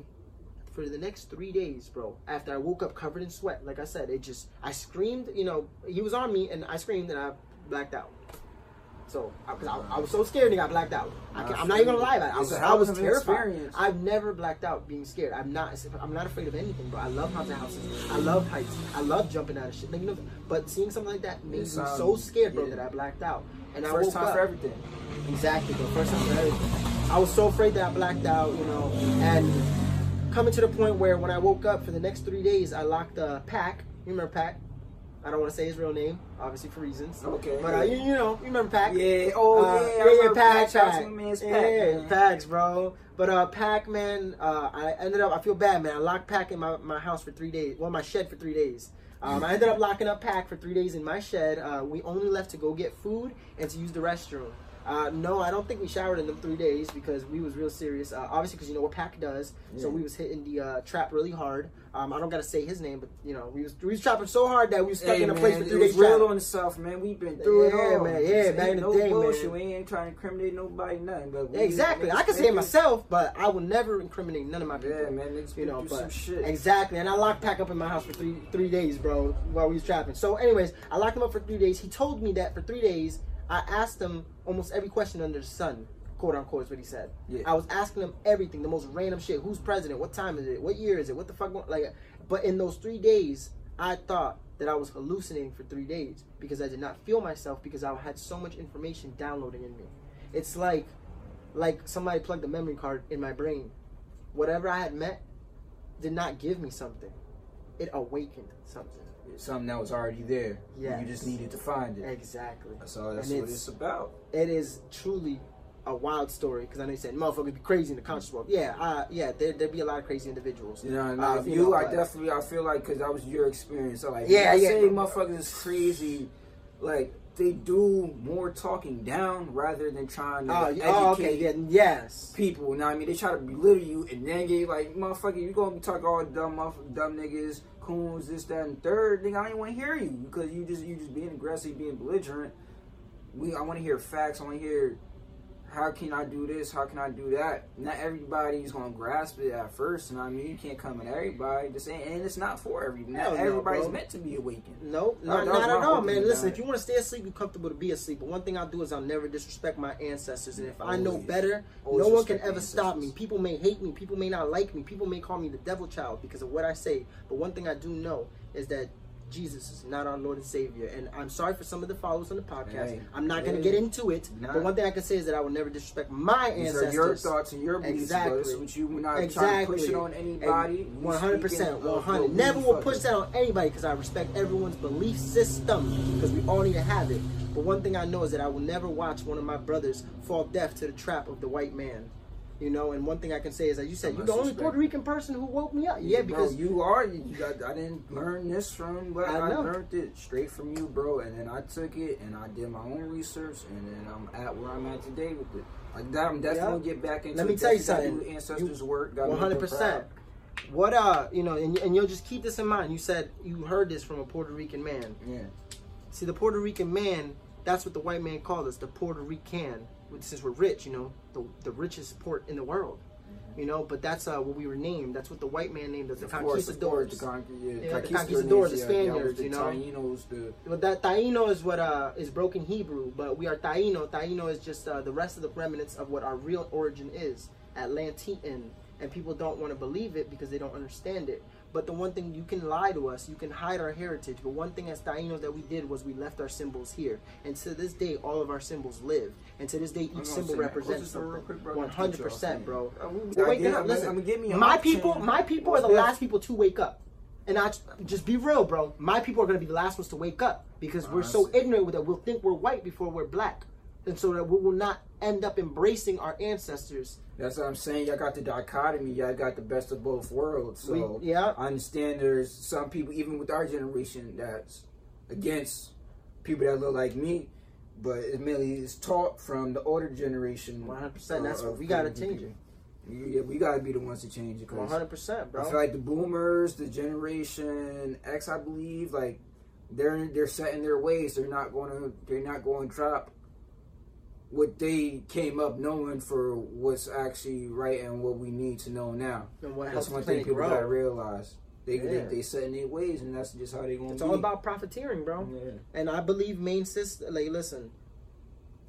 for the next three days, bro. After I woke up covered in sweat, like I said, it just, I screamed, you know, he was on me, and I screamed, and I blacked out. So, because I, I, I was so scared, and I blacked out. I can, I'm not even gonna lie about it. I was, I was terrified. I've never blacked out being scared. I'm not. I'm not afraid of anything, bro. I love haunted houses. I love heights. I love jumping out of shit. Like, you know, but seeing something like that made me um, so scared, bro, yeah. that I blacked out. And I woke up. First time for everything. Exactly, bro. First time for everything. I was so afraid that I blacked out, you know, and coming to the point where when I woke up for the next three days, I locked uh, Pac. You remember Pac? I don't want to say his real name, obviously for reasons. Okay. But uh, you, you know, you remember Pac? Yeah. Oh uh, yeah. Yeah, yeah. Pac. Pac. Pac. Yeah, Pacs, bro. But uh, Pac, man. Uh, I ended up. I feel bad, man. I locked Pac in my, my house for three days. Well, my shed for three days. Um, I ended up locking up Pac for three days in my shed. Uh, we only left to go get food and to use the restroom. Uh, no, I don't think we showered in them three days because we was real serious. Uh, obviously, because you know what Pac does, yeah. so we was hitting the uh, trap really hard. Um, I don't gotta say his name, but you know we was we was trapping so hard that we was stuck hey, in a man, place for three it days. It's real on itself, man. We've been through yeah, it all, man. Yeah, back in no the day, bullshit. Man. We ain't trying to incriminate nobody, nothing. But we, exactly, I can say it myself, but I will never incriminate none of my people. Yeah, man. You know, but some shit. Exactly. And I locked Pac up in my house for three three days, bro, while we was trapping. So, anyways, I locked him up for three days. He told me that for three days. I asked him almost every question under the sun, quote unquote, is what he said. Yeah. I was asking him everything, the most random shit. Who's president? What time is it? What year is it? What the fuck? Like, but in those three days, I thought that I was hallucinating for three days because I did not feel myself because I had so much information downloading in me. It's like, like somebody plugged a memory card in my brain. Whatever I had met did not give me something. It awakened something. Something that was already there. Yeah, you just needed to find it. Exactly. So that's it's, what it's about. It is truly a wild story because I know you said motherfuckers be crazy in the conscious world. Yeah, I, yeah, there would be a lot of crazy individuals. You know, and uh, you, know, I but, definitely, I feel like because that was your experience. So like, yeah, yeah. Say motherfuckers is crazy, like. They do more talking down rather than trying to oh, educate oh, okay. yeah. yes. people. You know what I mean? They try to belittle you and then get like, motherfucker, you gonna be talking all dumb dumb niggas, coons, this, that, and third. Nigga, I didn't wanna hear you because you just you just being aggressive, being belligerent. We I wanna hear facts, I wanna hear how can I do this, how can I do that? Not everybody's gonna grasp it at first, you know what I mean? You can't come at everybody, just ain't, and it's not for everybody. Not no, everybody's no, meant to be awakened. Nope, no, not, not at all, man. Listen, if you wanna stay asleep, you're comfortable to be asleep. But one thing I'll do is I'll never disrespect my ancestors. And if always, I know better, no one can ever stop me. People may hate me, people may not like me, people may call me the devil child because of what I say. But one thing I do know is that Jesus is not our Lord and Savior, and I'm sorry for some of the followers on the podcast. Hey, I'm not hey, going to get into it, nah. but one thing I can say is that I will never disrespect my These ancestors. Are your thoughts and your beliefs, exactly. Which you will not exactly. try to push it on anybody. one hundred percent, one hundred. Never will push that on anybody because I respect everyone's belief system because we all need to have it. But one thing I know is that I will never watch one of my brothers fall deaf to the trap of the white man. You know, and one thing I can say is that you said you're the only Puerto Rican person who woke me up. Yeah, because bro, you are. You got, I didn't learn this from, but I, I learned it straight from you, bro. And then I took it and I did my own research, and then I'm at where I'm at today with it. Like that, I'm definitely yeah. gonna get back into. Let me tell you something. Ancestors' work. one hundred percent. What uh, you know, and and you'll just keep this in mind. You said you heard this from a Puerto Rican man. Yeah. See, the Puerto Rican man. That's what the white man called us, the Puerto Rican. Since we're rich, you know, the, the richest port in the world, mm-hmm. you know, but that's uh, what we were named. That's what the white man named us, the conquistadors, the, con yeah, yeah, the conquistadors, the Spaniards, yeah, you know. Taínos, the... Well, that Taíno is what uh, is broken Hebrew, but we are Taíno. Taíno is just uh, the rest of the remnants of what our real origin is, Atlantean, and people don't want to believe it because they don't understand it. But the one thing, you can lie to us, you can hide our heritage, but one thing as Taínos that we did was we left our symbols here. And to this day, all of our symbols live. And to this day, each symbol represents something. one hundred percent, bro. We're waking up. Listen, my people, my people are the last people to wake up. And I just be real, bro. My people are going to be the last ones to wake up because we're so ignorant with it. We'll think we're white before we're black. And so that we will not end up embracing our ancestors. That's what I'm saying. Y'all got the dichotomy. Y'all got the best of both worlds. So we, yeah. I understand there's some people, even with our generation, that's against people that look like me. But it mainly is taught from the older generation. one hundred percent. That's what we got to change it. Yeah, we got to be the ones to change it. one hundred percent, bro. I feel like the boomers, the generation X, I believe, like they're they're set in their ways. They're not going to. They're not going to drop what they came up knowing for what's actually right and what we need to know now. And what that's one thing people grow. Gotta realize. They, yeah. they they set in their ways, and that's just how they gonna. It's be. all about profiteering, bro. Yeah. And I believe main system. Like, listen,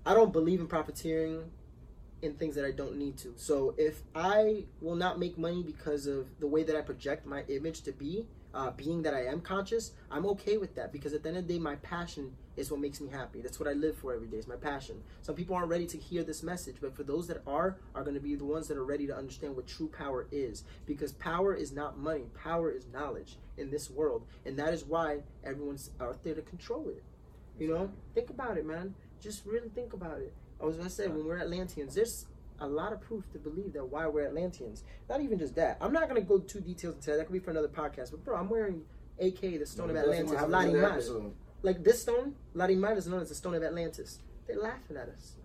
I don't believe in profiteering in things that I don't need to. So if I will not make money because of the way that I project my image to be, uh, being that I am conscious, I'm okay with that, because at the end of the day, my passion is what makes me happy. That's what I live for every day. It's my passion. Some people aren't ready to hear this message, but for those that are, are going to be the ones that are ready to understand what true power is, because power is not money. Power is knowledge in this world, and that is why everyone's out there to control it. You know, think about it, man. Just really think about it. I was going to say, when we're Atlanteans, there's a lot of proof to believe that why we're Atlanteans. Not even just that. I'm not going to go too detailed into that. That could be for another podcast. But, bro, I'm wearing A K, the Stone no, of Atlantis. Latimer. Like, this stone, Latimer is known as the Stone of Atlantis. They're laughing at us.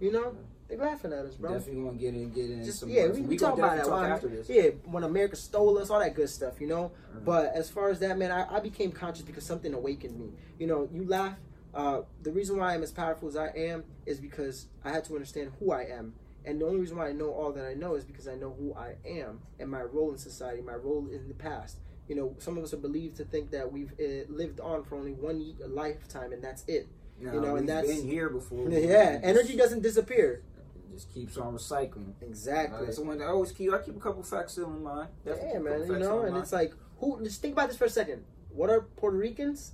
You know? They're laughing at us, bro. Definitely want to get in, get in. Just, some yeah, we, we, we talk about that talk after this. Yeah, when America stole us, all that good stuff, you know? Right. But as far as that, man, I, I became conscious because something awakened me. You know, you laugh. Uh, the reason why I'm as powerful as I am is because I had to understand who I am. And the only reason why I know all that I know is because I know who I am and my role in society, my role in the past. You know, some of us are believed to think that we've uh, lived on for only one lifetime and that's it. No, you know, and that's been here before. Yeah, energy doesn't disappear. It just keeps on recycling. Exactly. That's the one that I always keep. I keep a couple facts still in mind. Definitely yeah, man. You know, and it's like, who? Just think about this for a second. What are Puerto Ricans?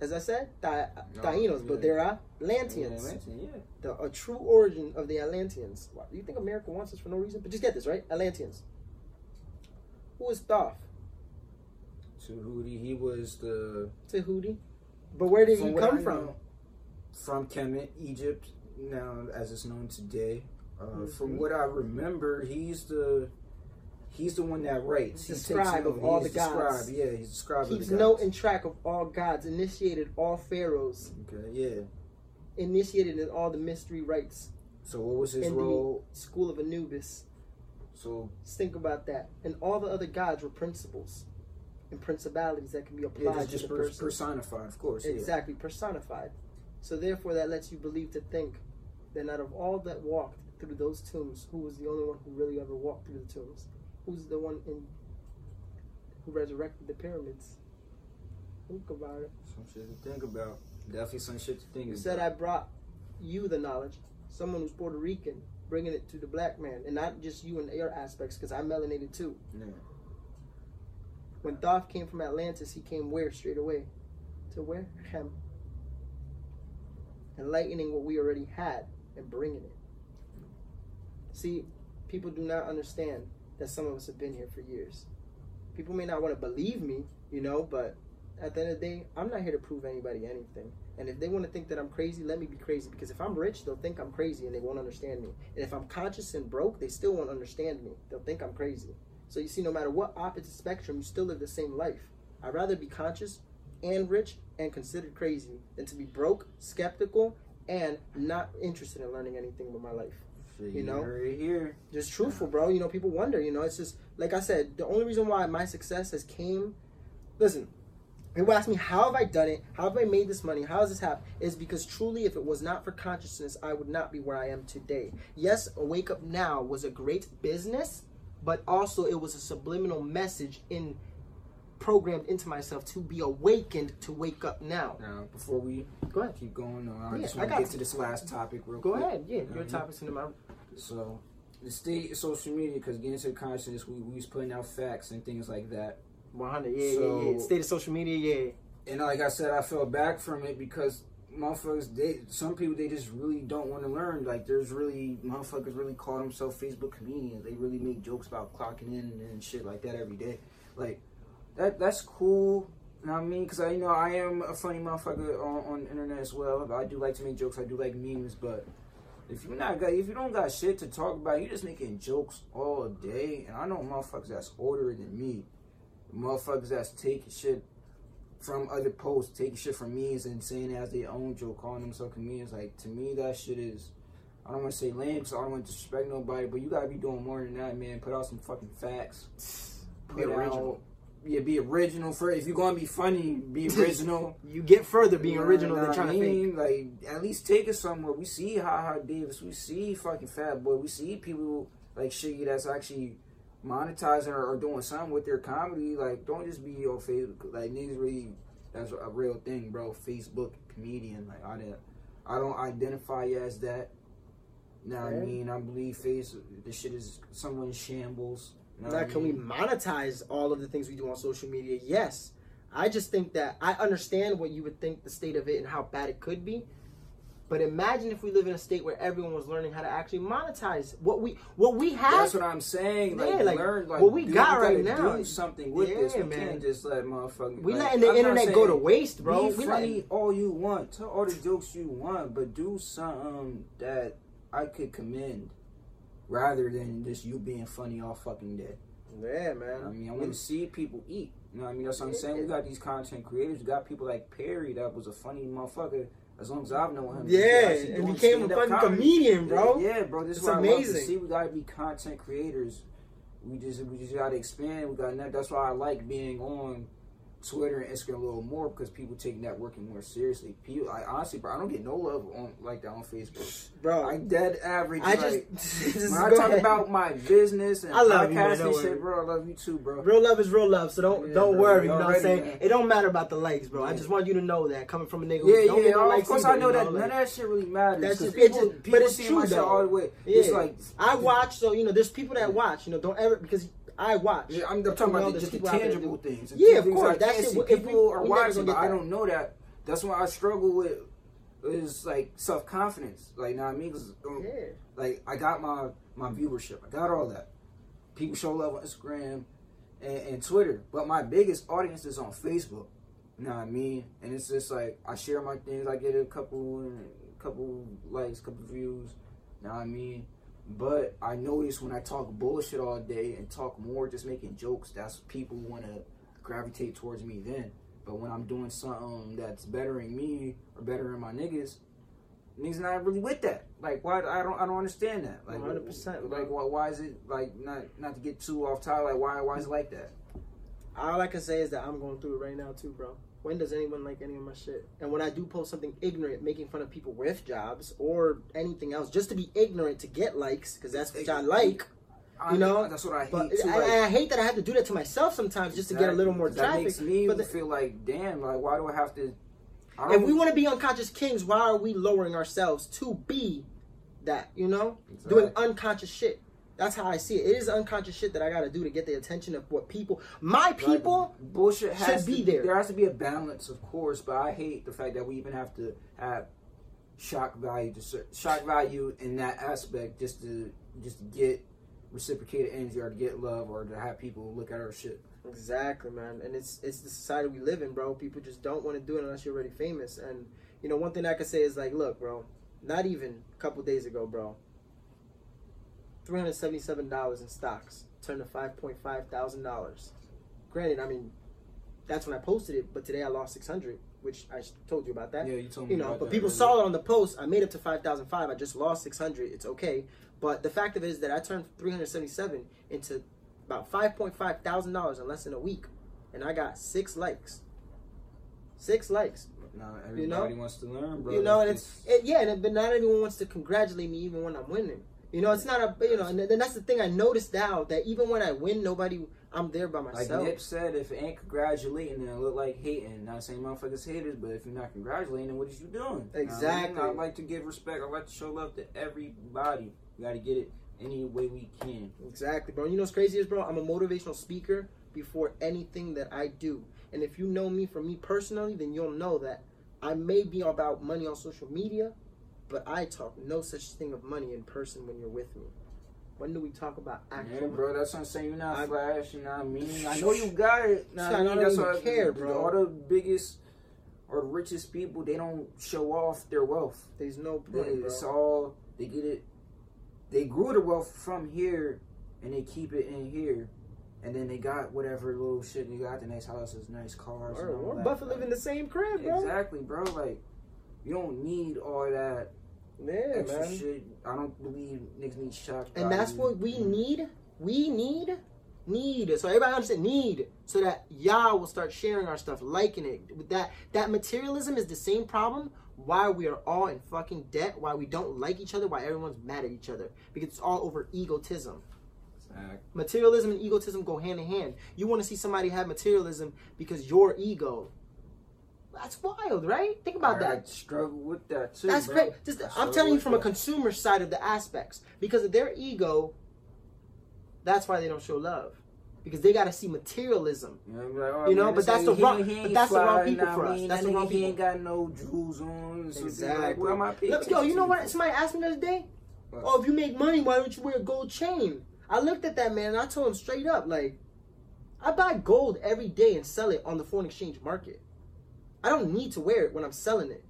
As I said, Taínos, no, yeah. but there are Atlanteans. Yeah, yeah. The a true origin of the Atlanteans. Wow. You think America wants us for no reason? But just get this, right? Atlanteans. Who is Thoth? Tehuti. He was the... Tehuti. But where did he come from? From Kemet, Egypt, now as it's known today. Uh, mm-hmm. From what I remember, he's the... He's the one that writes. He's the scribe of all the gods. Yeah, he's the scribe of the gods. Keeps note and track of all gods. Initiated all pharaohs. Okay, yeah. Initiated in all the mystery rites. So what was his role? School of Anubis. So just think about that. And all the other gods were principles and principalities that can be applied. Yeah, just per personified, of course. Exactly, yeah. personified. So therefore, that lets you believe to think that out of all that walked through those tombs, who was the only one who really ever walked through the tombs? Who's the one in who resurrected the pyramids? Think about it. Some shit to think about. Definitely some shit to think about. You said I brought you the knowledge. Someone who's Puerto Rican, bringing it to the black man. And not just you and your aspects, because I'm melanated too. Yeah. When Thoth came from Atlantis, he came where straight away? To where? Hem. Enlightening what we already had and bringing it. See, people do not understand that some of us have been here for years. People may not want to believe me, you know, but at the end of the day, I'm not here to prove anybody anything. And if they want to think that I'm crazy, let me be crazy. Because if I'm rich, they'll think I'm crazy and they won't understand me. And if I'm conscious and broke, they still won't understand me. They'll think I'm crazy. So you see, no matter what opposite spectrum, you still live the same life. I'd rather be conscious and rich and considered crazy than to be broke, skeptical, and not interested in learning anything about my life. You know, right here. Just truthful, bro. You know, people wonder, you know, it's just, like I said, the only reason why my success has came, listen, people ask me, how have I done it? How have I made this money? How has this happened? Is because truly, if it was not for consciousness, I would not be where I am today. Yes, Wake Up Now was a great business, but also it was a subliminal message in programmed into myself to be awakened to wake up now. Now, before we go ahead. keep going, uh, I yeah, just want to get to this last topic real go quick. Go ahead, yeah, mm-hmm. your topic's in the mouth. So, the state of social media, because getting to the consciousness, we, we was putting out facts and things like that. one hundred, yeah, so, yeah, yeah. State of social media, yeah. And like I said, I fell back from it because motherfuckers, they, some people, they just really don't want to learn. Like, there's really, motherfuckers really call themselves Facebook comedians. They really make jokes about clocking in and shit like that every day. Like, That that's cool, you know what I mean? Because I you know I am a funny motherfucker on, on the internet as well. I do like to make jokes. I do like memes. But if you not got, if you don't got shit to talk about, you just making jokes all day. And I know motherfuckers that's older than me, motherfuckers that's taking shit from other posts, taking shit from memes and saying it as their own joke, calling themselves comedians. Like, to me, that shit is, I don't want to say lame because I don't want to disrespect nobody, but you gotta be doing more than that, man. Put out some fucking facts. Put out. yeah, be original. For if you're gonna be funny, be original. You get further being you know, original than trying I mean? to think. Like, at least take it somewhere. We see Ha Ha Davis. We see fucking Fat Boy. We see people like Shiggy that's actually monetizing or, or doing something with their comedy. Like, don't just be on Facebook. Like, niggas really, that's a real thing, bro. Facebook comedian. Like, I didn't, I don't identify as that. Know what right. I mean? I believe Facebook. This shit is someone in shambles. Now, I mean, can we monetize all of the things we do on social media? Yes. I just think that I understand what you would think the state of it and how bad it could be. But imagine if we live in a state where everyone was learning how to actually monetize what we what we have. That's what I'm saying. Like, yeah, like, learn, like what we dude, got we right now. Do something with yeah, this. We man. can't just let motherfucking. We like, letting the I'm internet saying, go to waste, bro. Be we funny let, all you want. Tell all the jokes you want, but do something that I could commend. Rather than just you being funny all fucking day. Yeah, man. I mean, I want to see people eat. You know what I mean? That's what I'm saying. We got these content creators. We got people like Perry that was a funny motherfucker as long as I've known him. Yeah, and became a fucking comedian, bro. Yeah, yeah, bro. This is what I love to see. We got to be content creators. We just we just got to expand. We got That's why I like being on Twitter and Instagram a little more, because people take networking more seriously. People, I honestly, bro, I don't get no love on like that on Facebook, bro. I dead average. I like, just, just when I talk ahead. about my business and I love podcasting you, shit, bro. I love you too, bro. Real love is real love, so don't yeah, don't bro, worry. You know what I'm saying? Man. It don't matter about the likes, bro. Yeah. I just want you to know that coming from a nigga. Yeah, don't yeah. Get no likes of course, either, I know that none of that shit really matters. That's just, people, it's just, people but it's see true my shit all the way. Yeah. It's like I watch, so you know, there's people that watch. You know, don't ever because. I watch. Yeah, I'm, I'm talking about the, just the tangible things. Yeah, of things course. That's it. People we, are watching, but I don't know that. That's why I struggle with is like self confidence. Like, know what I mean? Cause, um, yeah. Like, I got my my viewership. I got all that. People show love on Instagram and, and Twitter, but my biggest audience is on Facebook. Know what I mean? And it's just like I share my things. I get a couple, couple likes, couple views. Know what I mean? But I notice when I talk bullshit all day and talk more just making jokes, that's people want to gravitate towards me then. But when I'm doing something that's bettering me or bettering my niggas, niggas not really with that. Like, why? I don't I don't understand that. Like, one hundred percent. Like, why, why is it, like, not not to get too off topic, like, why, why is it like that? All I can say is that I'm going through it right now, too, bro. When does anyone like any of my shit? And when I do post something ignorant, making fun of people with jobs or anything else, just to be ignorant to get likes, because that's what I like, I, you know? That's what I but hate, too. I, like, I hate that I have to do that to myself sometimes just exactly, to get a little more traffic. That makes me but the, feel like, damn, like, why do I have to... I don't if we want to be unconscious kings, why are we lowering ourselves to be that, you know? Exactly. Doing unconscious shit. That's how I see it. It is unconscious shit that I gotta do to get the attention of what people, my people, like, bullshit has should to, be there. There has to be a balance, of course, but I hate the fact that we even have to have shock value, to, shock value in that aspect just to just to get reciprocated energy or to get love or to have people look at our shit. Exactly, man. And it's it's the society we live in, bro. People just don't want to do it unless you're already famous. And you know, one thing I could say is like, look, bro, not even a couple days ago, bro. three hundred seventy-seven dollars in stocks turned to five point five thousand dollars. Granted, I mean, that's when I posted it, but today I lost six hundred, which I told you about that. Yeah, you told me. You know, about but that, people really. saw it on the post. I made up to five thousand five. I just lost six hundred. It's okay. But the fact of it is that I turned three hundred seventy-seven into about five point five thousand dollars in less than a week, and I got six likes. Six likes. Now everybody you know? wants to learn, bro. You know, and it's, it's it, yeah, and it, but not everyone wants to congratulate me even when I'm winning. You know, it's not a, you know, and then that's the thing I noticed now, that even when I win, nobody, I'm there by myself. Like Nip said, if it ain't congratulating, then it look like hating. Not saying motherfuckers haters, but if you're not congratulating, then what is you doing? Exactly. I, mean, I like to give respect. I like to show love to everybody. We got to get it any way we can. Exactly, bro. You know what's crazy is, bro, I'm a motivational speaker before anything that I do. And if you know me from me personally, then you'll know that I may be about money on social media, but I talk no such thing of money in person when you're with me. When do we talk about actual yeah, bro, that's what I'm saying. You're not I, flash, you know what I mean? I know you got it. Nah, so I, I know that's what care, bro. All the biggest or richest people, they don't show off their wealth. There's no point, they, bro. It's all, they get it. They grew the wealth from here, and they keep it in here. And then they got whatever little shit they got. The nice houses, nice cars. Or, and all or that. Buffett live in the same crib, bro. Exactly, bro. Like, you don't need all that. Yeah, man. Shit. I don't believe niggas need shock. And that's what we need. We need, need. So everybody understand, need. so that y'all will start sharing our stuff, liking it. With that, that materialism is the same problem why we are all in fucking debt, why we don't like each other, why everyone's mad at each other, because it's all over egotism. Exactly. Materialism and egotism go hand in hand. You want to see somebody have materialism because your ego. That's wild, right? Think about I that. Struggle with that too. That's great. Just, I'm telling you from that. a consumer side of the aspects, because of their ego. That's why they don't show love, because they gotta see materialism. Yeah, like, oh, you know, man, but, that's like, wrong, but that's the wrong. But that's the wrong people nah, for us. Man, that's the wrong people. He ain't got no jewels on. So exactly. Like, where are my pictures? Yo, you know what? Somebody asked me the other day. What? Oh, if you make money, why don't you wear a gold chain? I looked at that man and I told him straight up, like, I buy gold every day and sell it on the foreign exchange market. I don't need to wear it when I'm selling it.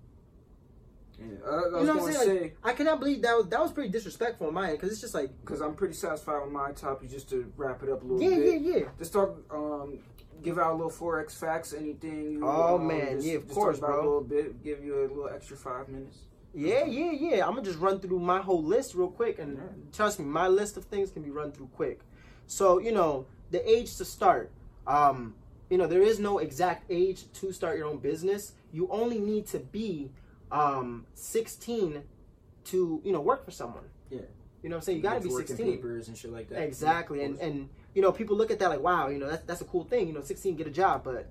Yeah, I, I you know what I'm saying? Say, like, I cannot believe that was, that was pretty disrespectful on mine, because it's just like... Because I'm pretty satisfied with my topic, just to wrap it up a little yeah, bit. Yeah, yeah, yeah. Just talk, um, give out a little Forex facts, anything. You oh, um, man, just, yeah, of course, bro. Just talk about a little bit, give you a little extra five minutes. Yeah, yeah, yeah. I'm going to just run through my whole list real quick, and right. trust me, my list of things can be run through quick. So, you know, the age to start. Um, you know, there is no exact age to start your own business. You only need to be... Um, sixteen to, you know, work for someone. Yeah. You know what I'm saying? You, you gotta be sixteen. Papers and shit like that. Exactly. And, and, you know, people look at that like, wow, you know, that's, that's a cool thing. You know, sixteen, get a job. But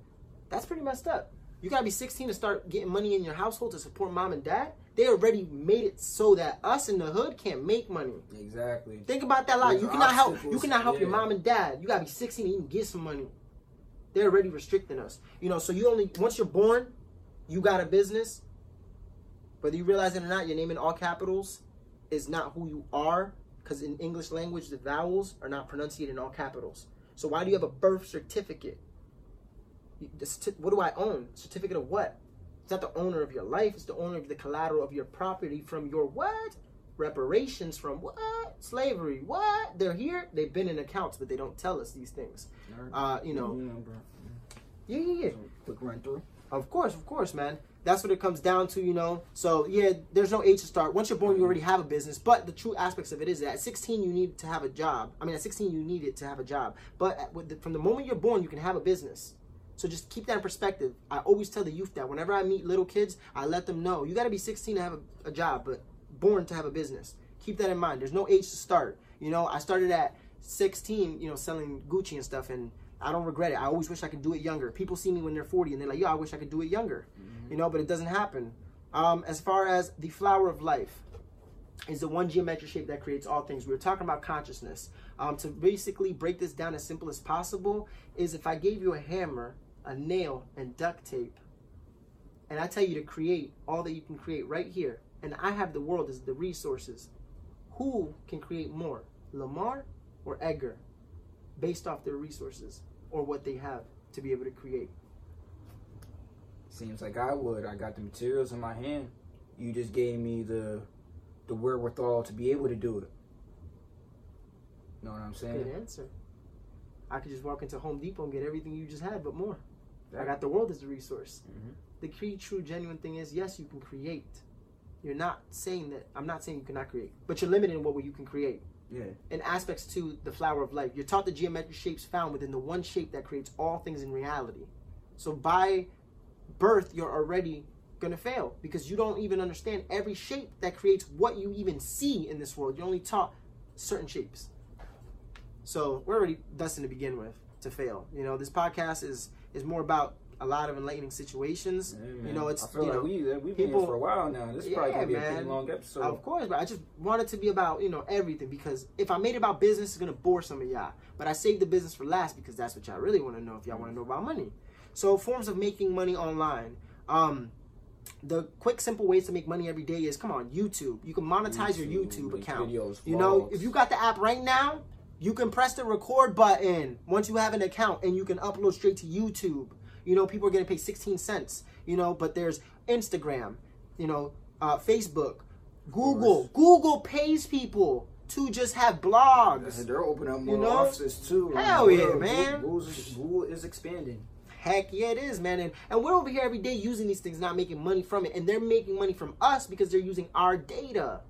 that's pretty messed up. You gotta be sixteen to start getting money in your household to support mom and dad. They already made it so that us in the hood can't make money. Exactly. Think about that a lot. There's you cannot obstacles. help, you cannot help yeah. your mom and dad. You gotta be sixteen to even get some money. They're already restricting us. You know, so you only, once you're born, you got a business. Whether you realize it or not, your name in all capitals is not who you are, because in English language, the vowels are not pronunciated in all capitals. So why do you have a birth certificate? What do I own? Certificate of what? It's not the owner of your life. It's the owner of the collateral of your property from your what? Reparations from what? Slavery. What? They're here. They've been in accounts, but they don't tell us these things. Uh, you know. Yeah, yeah, yeah. Quick run through. Of course, of course, man. That's what it comes down to, you know. So, yeah, there's no age to start. Once you're born, you already have a business. But the true aspects of it is that at sixteen, you need to have a job. I mean, at sixteen, you need it to have a job. But at, with the, from the moment you're born, you can have a business. So just keep that in perspective. I always tell the youth that. Whenever I meet little kids, I let them know. You got to be sixteen to have a, a job, but born to have a business. Keep that in mind. There's no age to start. You know, I started at sixteen, you know, selling Gucci and stuff, and I don't regret it. I always wish I could do it younger. People see me when they're forty, and they're like, yo, I wish I could do it younger. Mm-hmm. You know, but it doesn't happen. Um, as far as the flower of life is the one geometric shape that creates all things. We were talking about consciousness. Um, to basically break this down as simple as possible is if I gave you a hammer, a nail, and duct tape, and I tell you to create all that you can create right here, and I have the world as the resources, who can create more, Lamar or Edgar, based off their resources? Or what they have to be able to create. Seems like I would. I got the materials in my hand. You just gave me the the wherewithal to be able to do it. Know what I'm saying? Good answer. I could just walk into Home Depot and get everything you just had, but more. I got the world as a resource. Mm-hmm. The key, true, genuine thing is, yes, you can create. You're not saying that. I'm not saying you cannot create, but you're limited in what you can create. Yeah. And aspects to the flower of life. You're taught the geometric shapes found within the one shape that creates all things in reality. So by birth, you're already going to fail because you don't even understand every shape that creates what you even see in this world. You're only taught certain shapes. So we're already destined to begin with to fail. You know, this podcast is, is more about a lot of enlightening situations. Yeah, you know, it's I feel you like know, we, we've been people, here for a while now. This is yeah, probably going to be man. a pretty long episode. Of course, but I just want it to be about, you know, everything, because if I made it about business, it's going to bore some of y'all. But I saved the business for last because that's what y'all really want to know if y'all want to know about money. So forms of making money online. Um, the quick, simple ways to make money every day is, come on, YouTube. You can monetize YouTube, your YouTube account. Videos, you know, if you got the app right now, you can press the record button once you have an account and you can upload straight to YouTube. You know, people are going to pay sixteen cents, you know, but there's Instagram, you know, uh, Facebook, Google. Google pays people to just have blogs. Yeah, they're opening up more you know? offices, too. Hell yeah, Google, man. Google, Google is expanding. Heck yeah, it is, man. And, and we're over here every day using these things, not making money from it. And they're making money from us because they're using our data.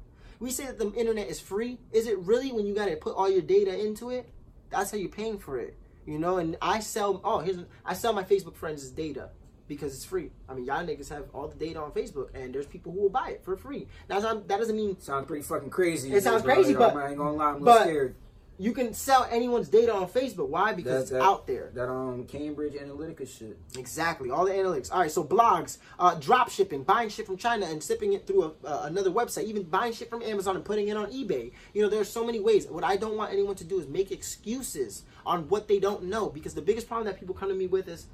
We say that the internet is free. Is it really when you got to put all your data into it? That's how you're paying for it. You know, and I sell, oh, here's, I sell my Facebook friends' data because it's free. I mean, y'all niggas have all the data on Facebook, and there's people who will buy it for free. Now, that doesn't mean... Sounds pretty fucking crazy. It sounds bro, crazy, but... I ain't gonna lie, I'm a little scared. You can sell anyone's data on Facebook. Why? Because that, that, it's out there. That um Cambridge Analytica shit. Exactly. All the analytics. All right. So blogs, uh, drop shipping, buying shit from China and shipping it through a, uh, another website, even buying shit from Amazon and putting it on eBay. You know, there's so many ways. What I don't want anyone to do is make excuses on what they don't know, because the biggest problem that people come to me with is,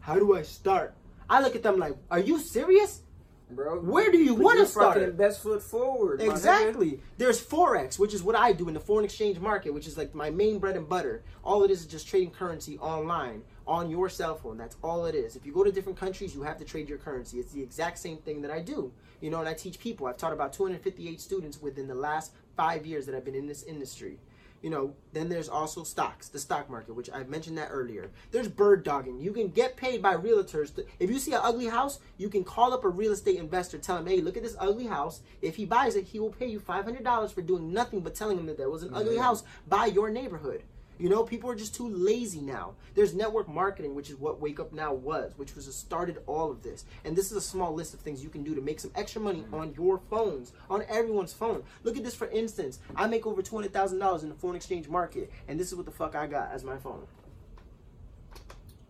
how do I start? I look at them like, are you serious? Bro, where do you want to start? Fucking best foot forward. Exactly. There's forex, which is what I do in the foreign exchange market, which is like my main bread and butter. All it is is just trading currency online on your cell phone. That's all it is. If you go to different countries, you have to trade your currency. It's the exact same thing that I do. You know, and I teach people. I've taught about two hundred fifty-eight students within the last five years that I've been in this industry. You know, then there's also stocks, the stock market, which I mentioned that earlier. There's bird dogging. You can get paid by realtors. If you see an ugly house, you can call up a real estate investor, tell him, hey, look at this ugly house. If he buys it, he will pay you five hundred dollars for doing nothing but telling him that there was an mm-hmm. ugly house by your neighborhood. You know, people are just too lazy now. There's network marketing, which is what Wake Up Now was, which was started all of this. And this is a small list of things you can do to make some extra money on your phones, on everyone's phone. Look at this, for instance. I make over two hundred thousand dollars in the foreign exchange market, and this is what the fuck I got as my phone.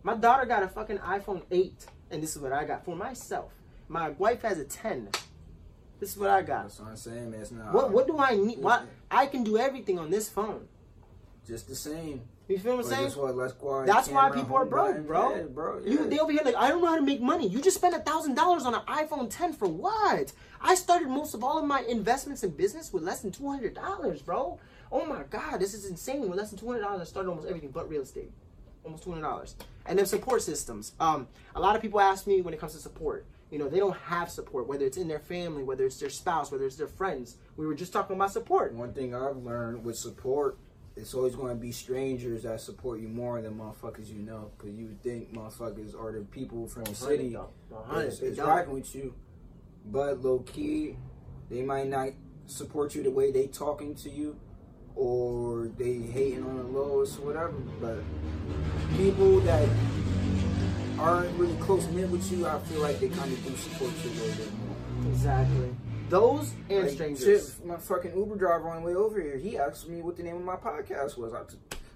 My daughter got a fucking iPhone eight, and this is what I got for myself. My wife has a ten. This is what I got. That's what I'm saying, man. It's not what, what do I need? Why, I can do everything on this phone. Just the same. You feel what I'm saying? What, let's That's why people are broke, bro. Yeah, bro yeah. You, they over here like, I don't know how to make money. You just spent one thousand dollars on an iPhone ten for what? I started most of all of my investments in business with less than two hundred dollars, bro. Oh, my God. This is insane. With less than two hundred dollars, I started almost everything but real estate. Almost two hundred dollars. And then support systems. Um, a lot of people ask me when it comes to support. You know, they don't have support, whether it's in their family, whether it's their spouse, whether it's their friends. We were just talking about support. One thing I've learned with support, it's always going to be strangers that support you more than motherfuckers you know. Because you would think motherfuckers are the people from the city that's rocking with you. But low-key, they might not support you the way they talking to you. Or they hating on the lowest or whatever. But people that aren't really close-knit with you, I feel like they kind of do support you a little bit more. Exactly. Those and like, strangers. Shit, my fucking Uber driver on the way over here, he asked me what the name of my podcast was. I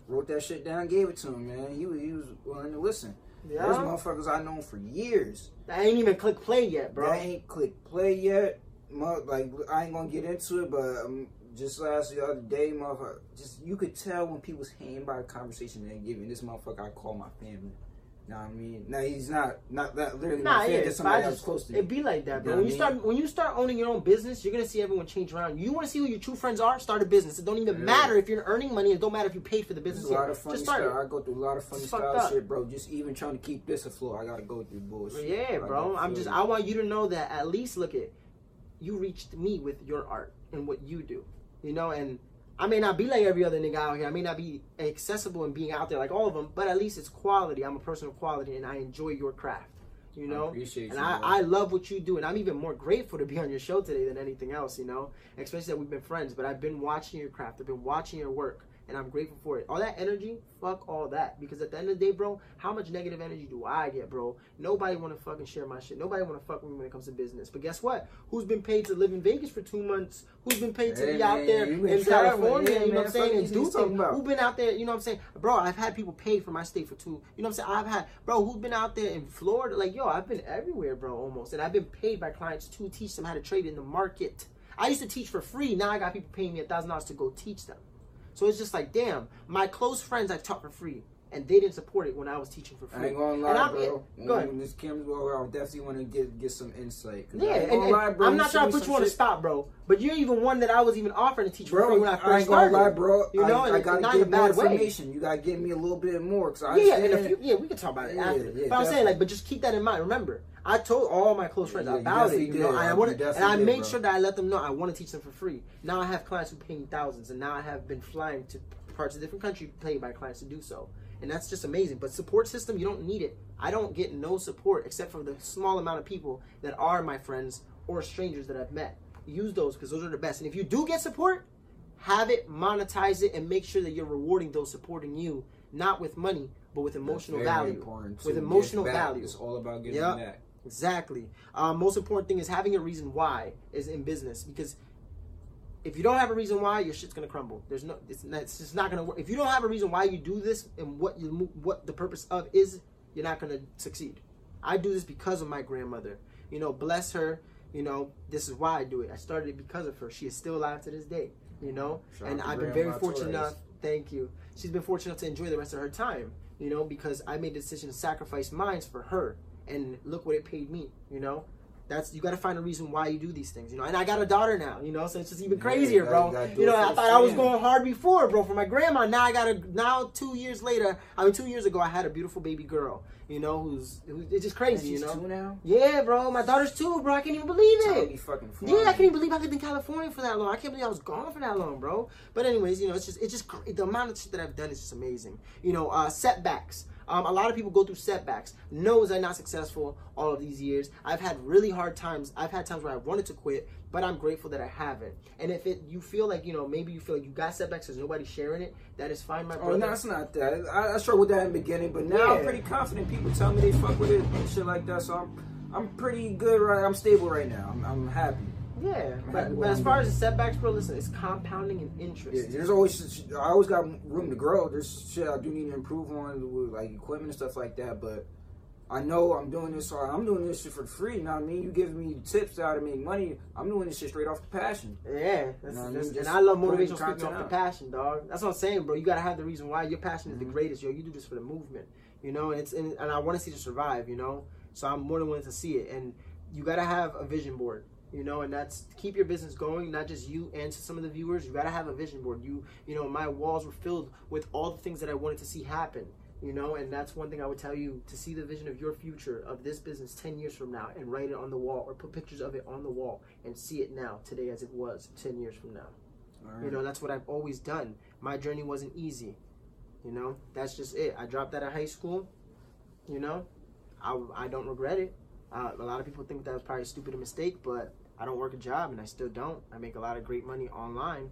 wrote that shit down, gave it to him, man. He was, he was willing to listen. Yeah. There's motherfuckers I've known for years. I ain't even click play yet, bro. I ain't click play yet. Like, I ain't gonna get into it, but um, just last the other day, motherfucker, just you could tell when people's hanging by the conversation they're giving. This motherfucker, I call my family. Know what I mean? Now he's not not that literally nah, yeah, that somebody else close to you. It be like that, bro. You know when you mean? start when you start owning your own business, you're gonna see everyone change around. You wanna see who your true friends are, start a business. It don't even yeah. matter if you're earning money, it don't matter if you paid for the business. There's a lot of funny Just start stuff. It. I go through a lot of funny style shit, bro. Just even trying to keep this afloat, I gotta go through bullshit. Yeah, bro. I'm just it. I want you to know that at least look at you reached me with your art and what you do. You know, and I may not be like every other nigga out here. I may not be accessible and being out there like all of them, but at least it's quality. I'm a person of quality, and I enjoy your craft, you know? I appreciate and you, I, I love what you do, and I'm even more grateful to be on your show today than anything else, you know? Especially that we've been friends, but I've been watching your craft. I've been watching your work, and I'm grateful for it. All that energy, fuck all that. Because at the end of the day, bro, how much negative energy do I get, bro? Nobody want to fucking share my shit. Nobody want to fuck with me when it comes to business. But guess what? Who's been paid to live in Vegas for two months? Who's been paid to hey, be man, out there in California, yeah, you know man, what I'm saying, and do something? Who's been out there, you know what I'm saying? Bro, I've had people pay for my state for two, you know what I'm saying? I've had, bro, who's been out there in Florida? Like, yo, I've been everywhere, bro, almost. And I've been paid by clients to teach them how to trade in the market. I used to teach for free. Now I got people paying me one thousand dollars to go teach them. So it's just like, damn, my close friends I taught for free, and they didn't support it when I was teaching for free. I ain't gonna lie, bro. It, when, go ahead. When this camera's over, I definitely want to get get some insight. Yeah, and, and lie, bro, I'm not trying to put you shit on the spot, bro. But you're even one that I was even offering to teach bro, for free when I first started. I ain't gonna started, lie, bro. You know, I, and I gotta not get in a bad more information. Way. You gotta give me a little bit more, cause I yeah, and a few, yeah, we can talk about it yeah, after. Yeah, but definitely. I'm saying, like, but just keep that in mind. Remember, I told all my close friends yeah, about it, you know, I wanted, and I made sure that I let them know I want to teach them for free. Now I have clients who pay me thousands, and now I have been flying to parts of different countries paid by clients to do so. And that's just amazing. But support system, you don't need it. I don't get no support except for the small amount of people that are my friends or strangers that I've met. Use those because those are the best. And if you do get support, have it, monetize it, and make sure that you're rewarding those supporting you not with money, but with emotional value. Important with emotional value. It's all about getting yep. back. Exactly. Um, most important thing is having a reason why is in business, because if you don't have a reason why, your shit's gonna crumble. There's no, it's, not, it's just not gonna work. If you don't have a reason why you do this and what you what the purpose of is, you're not gonna succeed. I do this because of my grandmother. You know, bless her. You know, this is why I do it. I started it because of her. She is still alive to this day. You know, Shout and I've been very fortunate enough. Thank you. She's been fortunate enough to enjoy the rest of her time. You know, because I made the decision to sacrifice mine for her. And look what it paid me, you know? That's, you got to find a reason why you do these things, you know? And I got a daughter now, you know? So it's just even crazier, yeah, you gotta, bro. You, you know, I thought family. I was going hard before, bro, for my grandma. Now I got a, now two years later, I mean, two years ago, I had a beautiful baby girl, you know, who's, who, it's just crazy, you know? She's two now? Yeah, bro. My daughter's two, bro. I can't even believe it. Fucking yeah, I can't even believe I lived in California for that long. I can't believe I was gone for that long, bro. But anyways, you know, it's just, it's just, the amount of shit that I've done is just amazing. You know, uh, setbacks. Um, a lot of people go through setbacks. No, was I not successful all of these years? I've had really hard times. I've had times where I wanted to quit, but I'm grateful that I haven't. And if it, you feel like, you know, maybe you feel like you got setbacks because nobody's sharing it, that is fine, my brother. Oh, no, it's not that. I, I struggled with that in the beginning, but now yeah. I'm pretty confident. People tell me they fuck with it and shit like that, so I'm, I'm pretty good. Right, I'm stable right now. I'm, I'm happy. Yeah, but, but as far as the setbacks, bro, listen, it's compounding and interest. Yeah, there's always, I always got room to grow. There's shit I do need to improve on, with like equipment and stuff like that, but I know I'm doing this, so I'm doing this shit for free, you know what I mean? You giving me tips how to make money, I'm doing this shit straight off the passion. Yeah, that's, you know that's, I mean? And I love motivational speaking off the passion, dog. That's what I'm saying, bro. You got to have the reason why. Your passion mm-hmm. is the greatest, yo. You do this for the movement, you know, and, it's, and, and I want to see it survive, you know, so I'm more than willing to see it, and you got to have a vision board. You know, and that's keep your business going, not just you and to some of the viewers. You got to have a vision board. You, you know, my walls were filled with all the things that I wanted to see happen, you know, and that's one thing I would tell you, to see the vision of your future of this business ten years from now and write it on the wall or put pictures of it on the wall and see it now today as it was ten years from now. All right. You know, that's what I've always done. My journey wasn't easy. You know, that's just it. I dropped out of high school. You know, I, I don't regret it. Uh, a lot of people think that was probably stupid a mistake, but I don't work a job, and I still don't. I make a lot of great money online,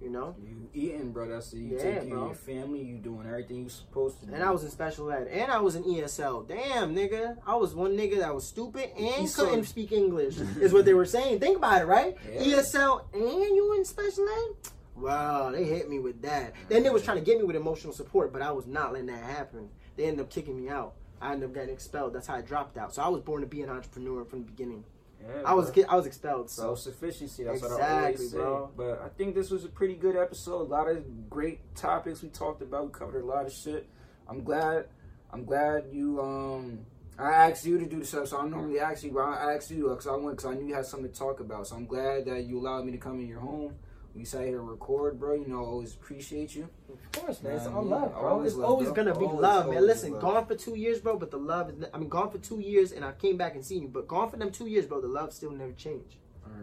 you know? You eating, bro. That's so you yeah, taking your family. You doing everything you supposed to do. And I was in special ed, and I was in E S L. Damn, nigga. I was one nigga that was stupid and you couldn't so speak English, is what they were saying. Think about it, right? Yeah. E S L and you in special ed? Wow, they hit me with that. Then they was trying to get me with emotional support, but I was not letting that happen. They ended up kicking me out. I ended up getting expelled. That's how I dropped out. So I was born to be an entrepreneur from the beginning. Yeah, I was I was expelled. So. Self-sufficiency, that's exactly, what I always say. Bro. But I think this was a pretty good episode. A lot of great topics we talked about. We covered a lot of shit. I'm glad. I'm glad you. Um, I asked you to do stuff, so I normally ask you. But I asked you because I went because I knew you had something to talk about. So I'm glad that you allowed me to come in your home. We sat here to record, bro. You know, I always appreciate you. Of course, man. It's all love, bro. It's always gonna be love, man. Listen, gone for two years, bro, but the love is... I mean, gone for two years, and I came back and seen you, but gone for them two years, bro, the love still never changed.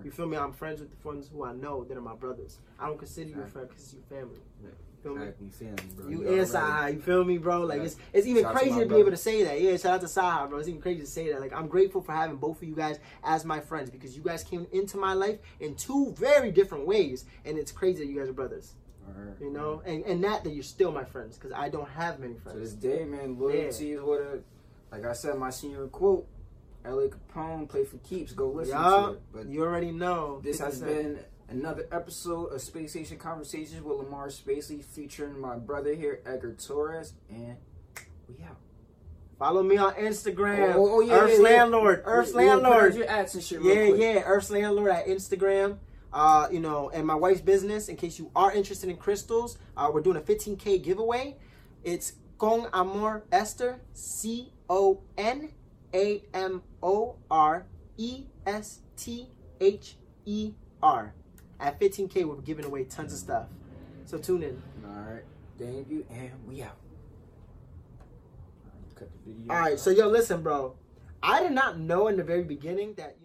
You feel me? I'm friends with the friends who I know that are my brothers. I don't consider you a friend because you're family. Feel me? Family, bro. You, you and Saha, you feel me, bro? Like, yeah. it's it's even shout crazy to, to be able to say that. Yeah, shout out to Saha, bro. It's even crazy to say that. Like, I'm grateful for having both of you guys as my friends because you guys came into my life in two very different ways, and it's crazy that you guys are brothers. Right, you know? Right. And, and not that you're still my friends because I don't have many friends. To this day, man, loyalty yeah. is what a... Like I said, my senior quote, L A Capone, play for keeps, go listen yep. to it. But you already know. This has been... another episode of Space Station Conversations with Lamar Spacey featuring my brother here, Edgar Torres, and we out. Follow me on Instagram. Oh, oh yeah, Earth's yeah, Landlord. Yeah. Earth's yeah, Landlord. Your ads and shit real yeah, quick. yeah. Earth's Landlord at Instagram. Uh, you know, and my wife's business. In case you are interested in crystals, uh, we're doing a fifteen K giveaway. It's Con Amor Esther. C O N A M O R E S T H E R. At fifteen K, we're giving away tons of stuff. So tune in. All right. Thank you, and we out. All right. Cut the video. All right. So, yo, listen, bro. I did not know in the very beginning that...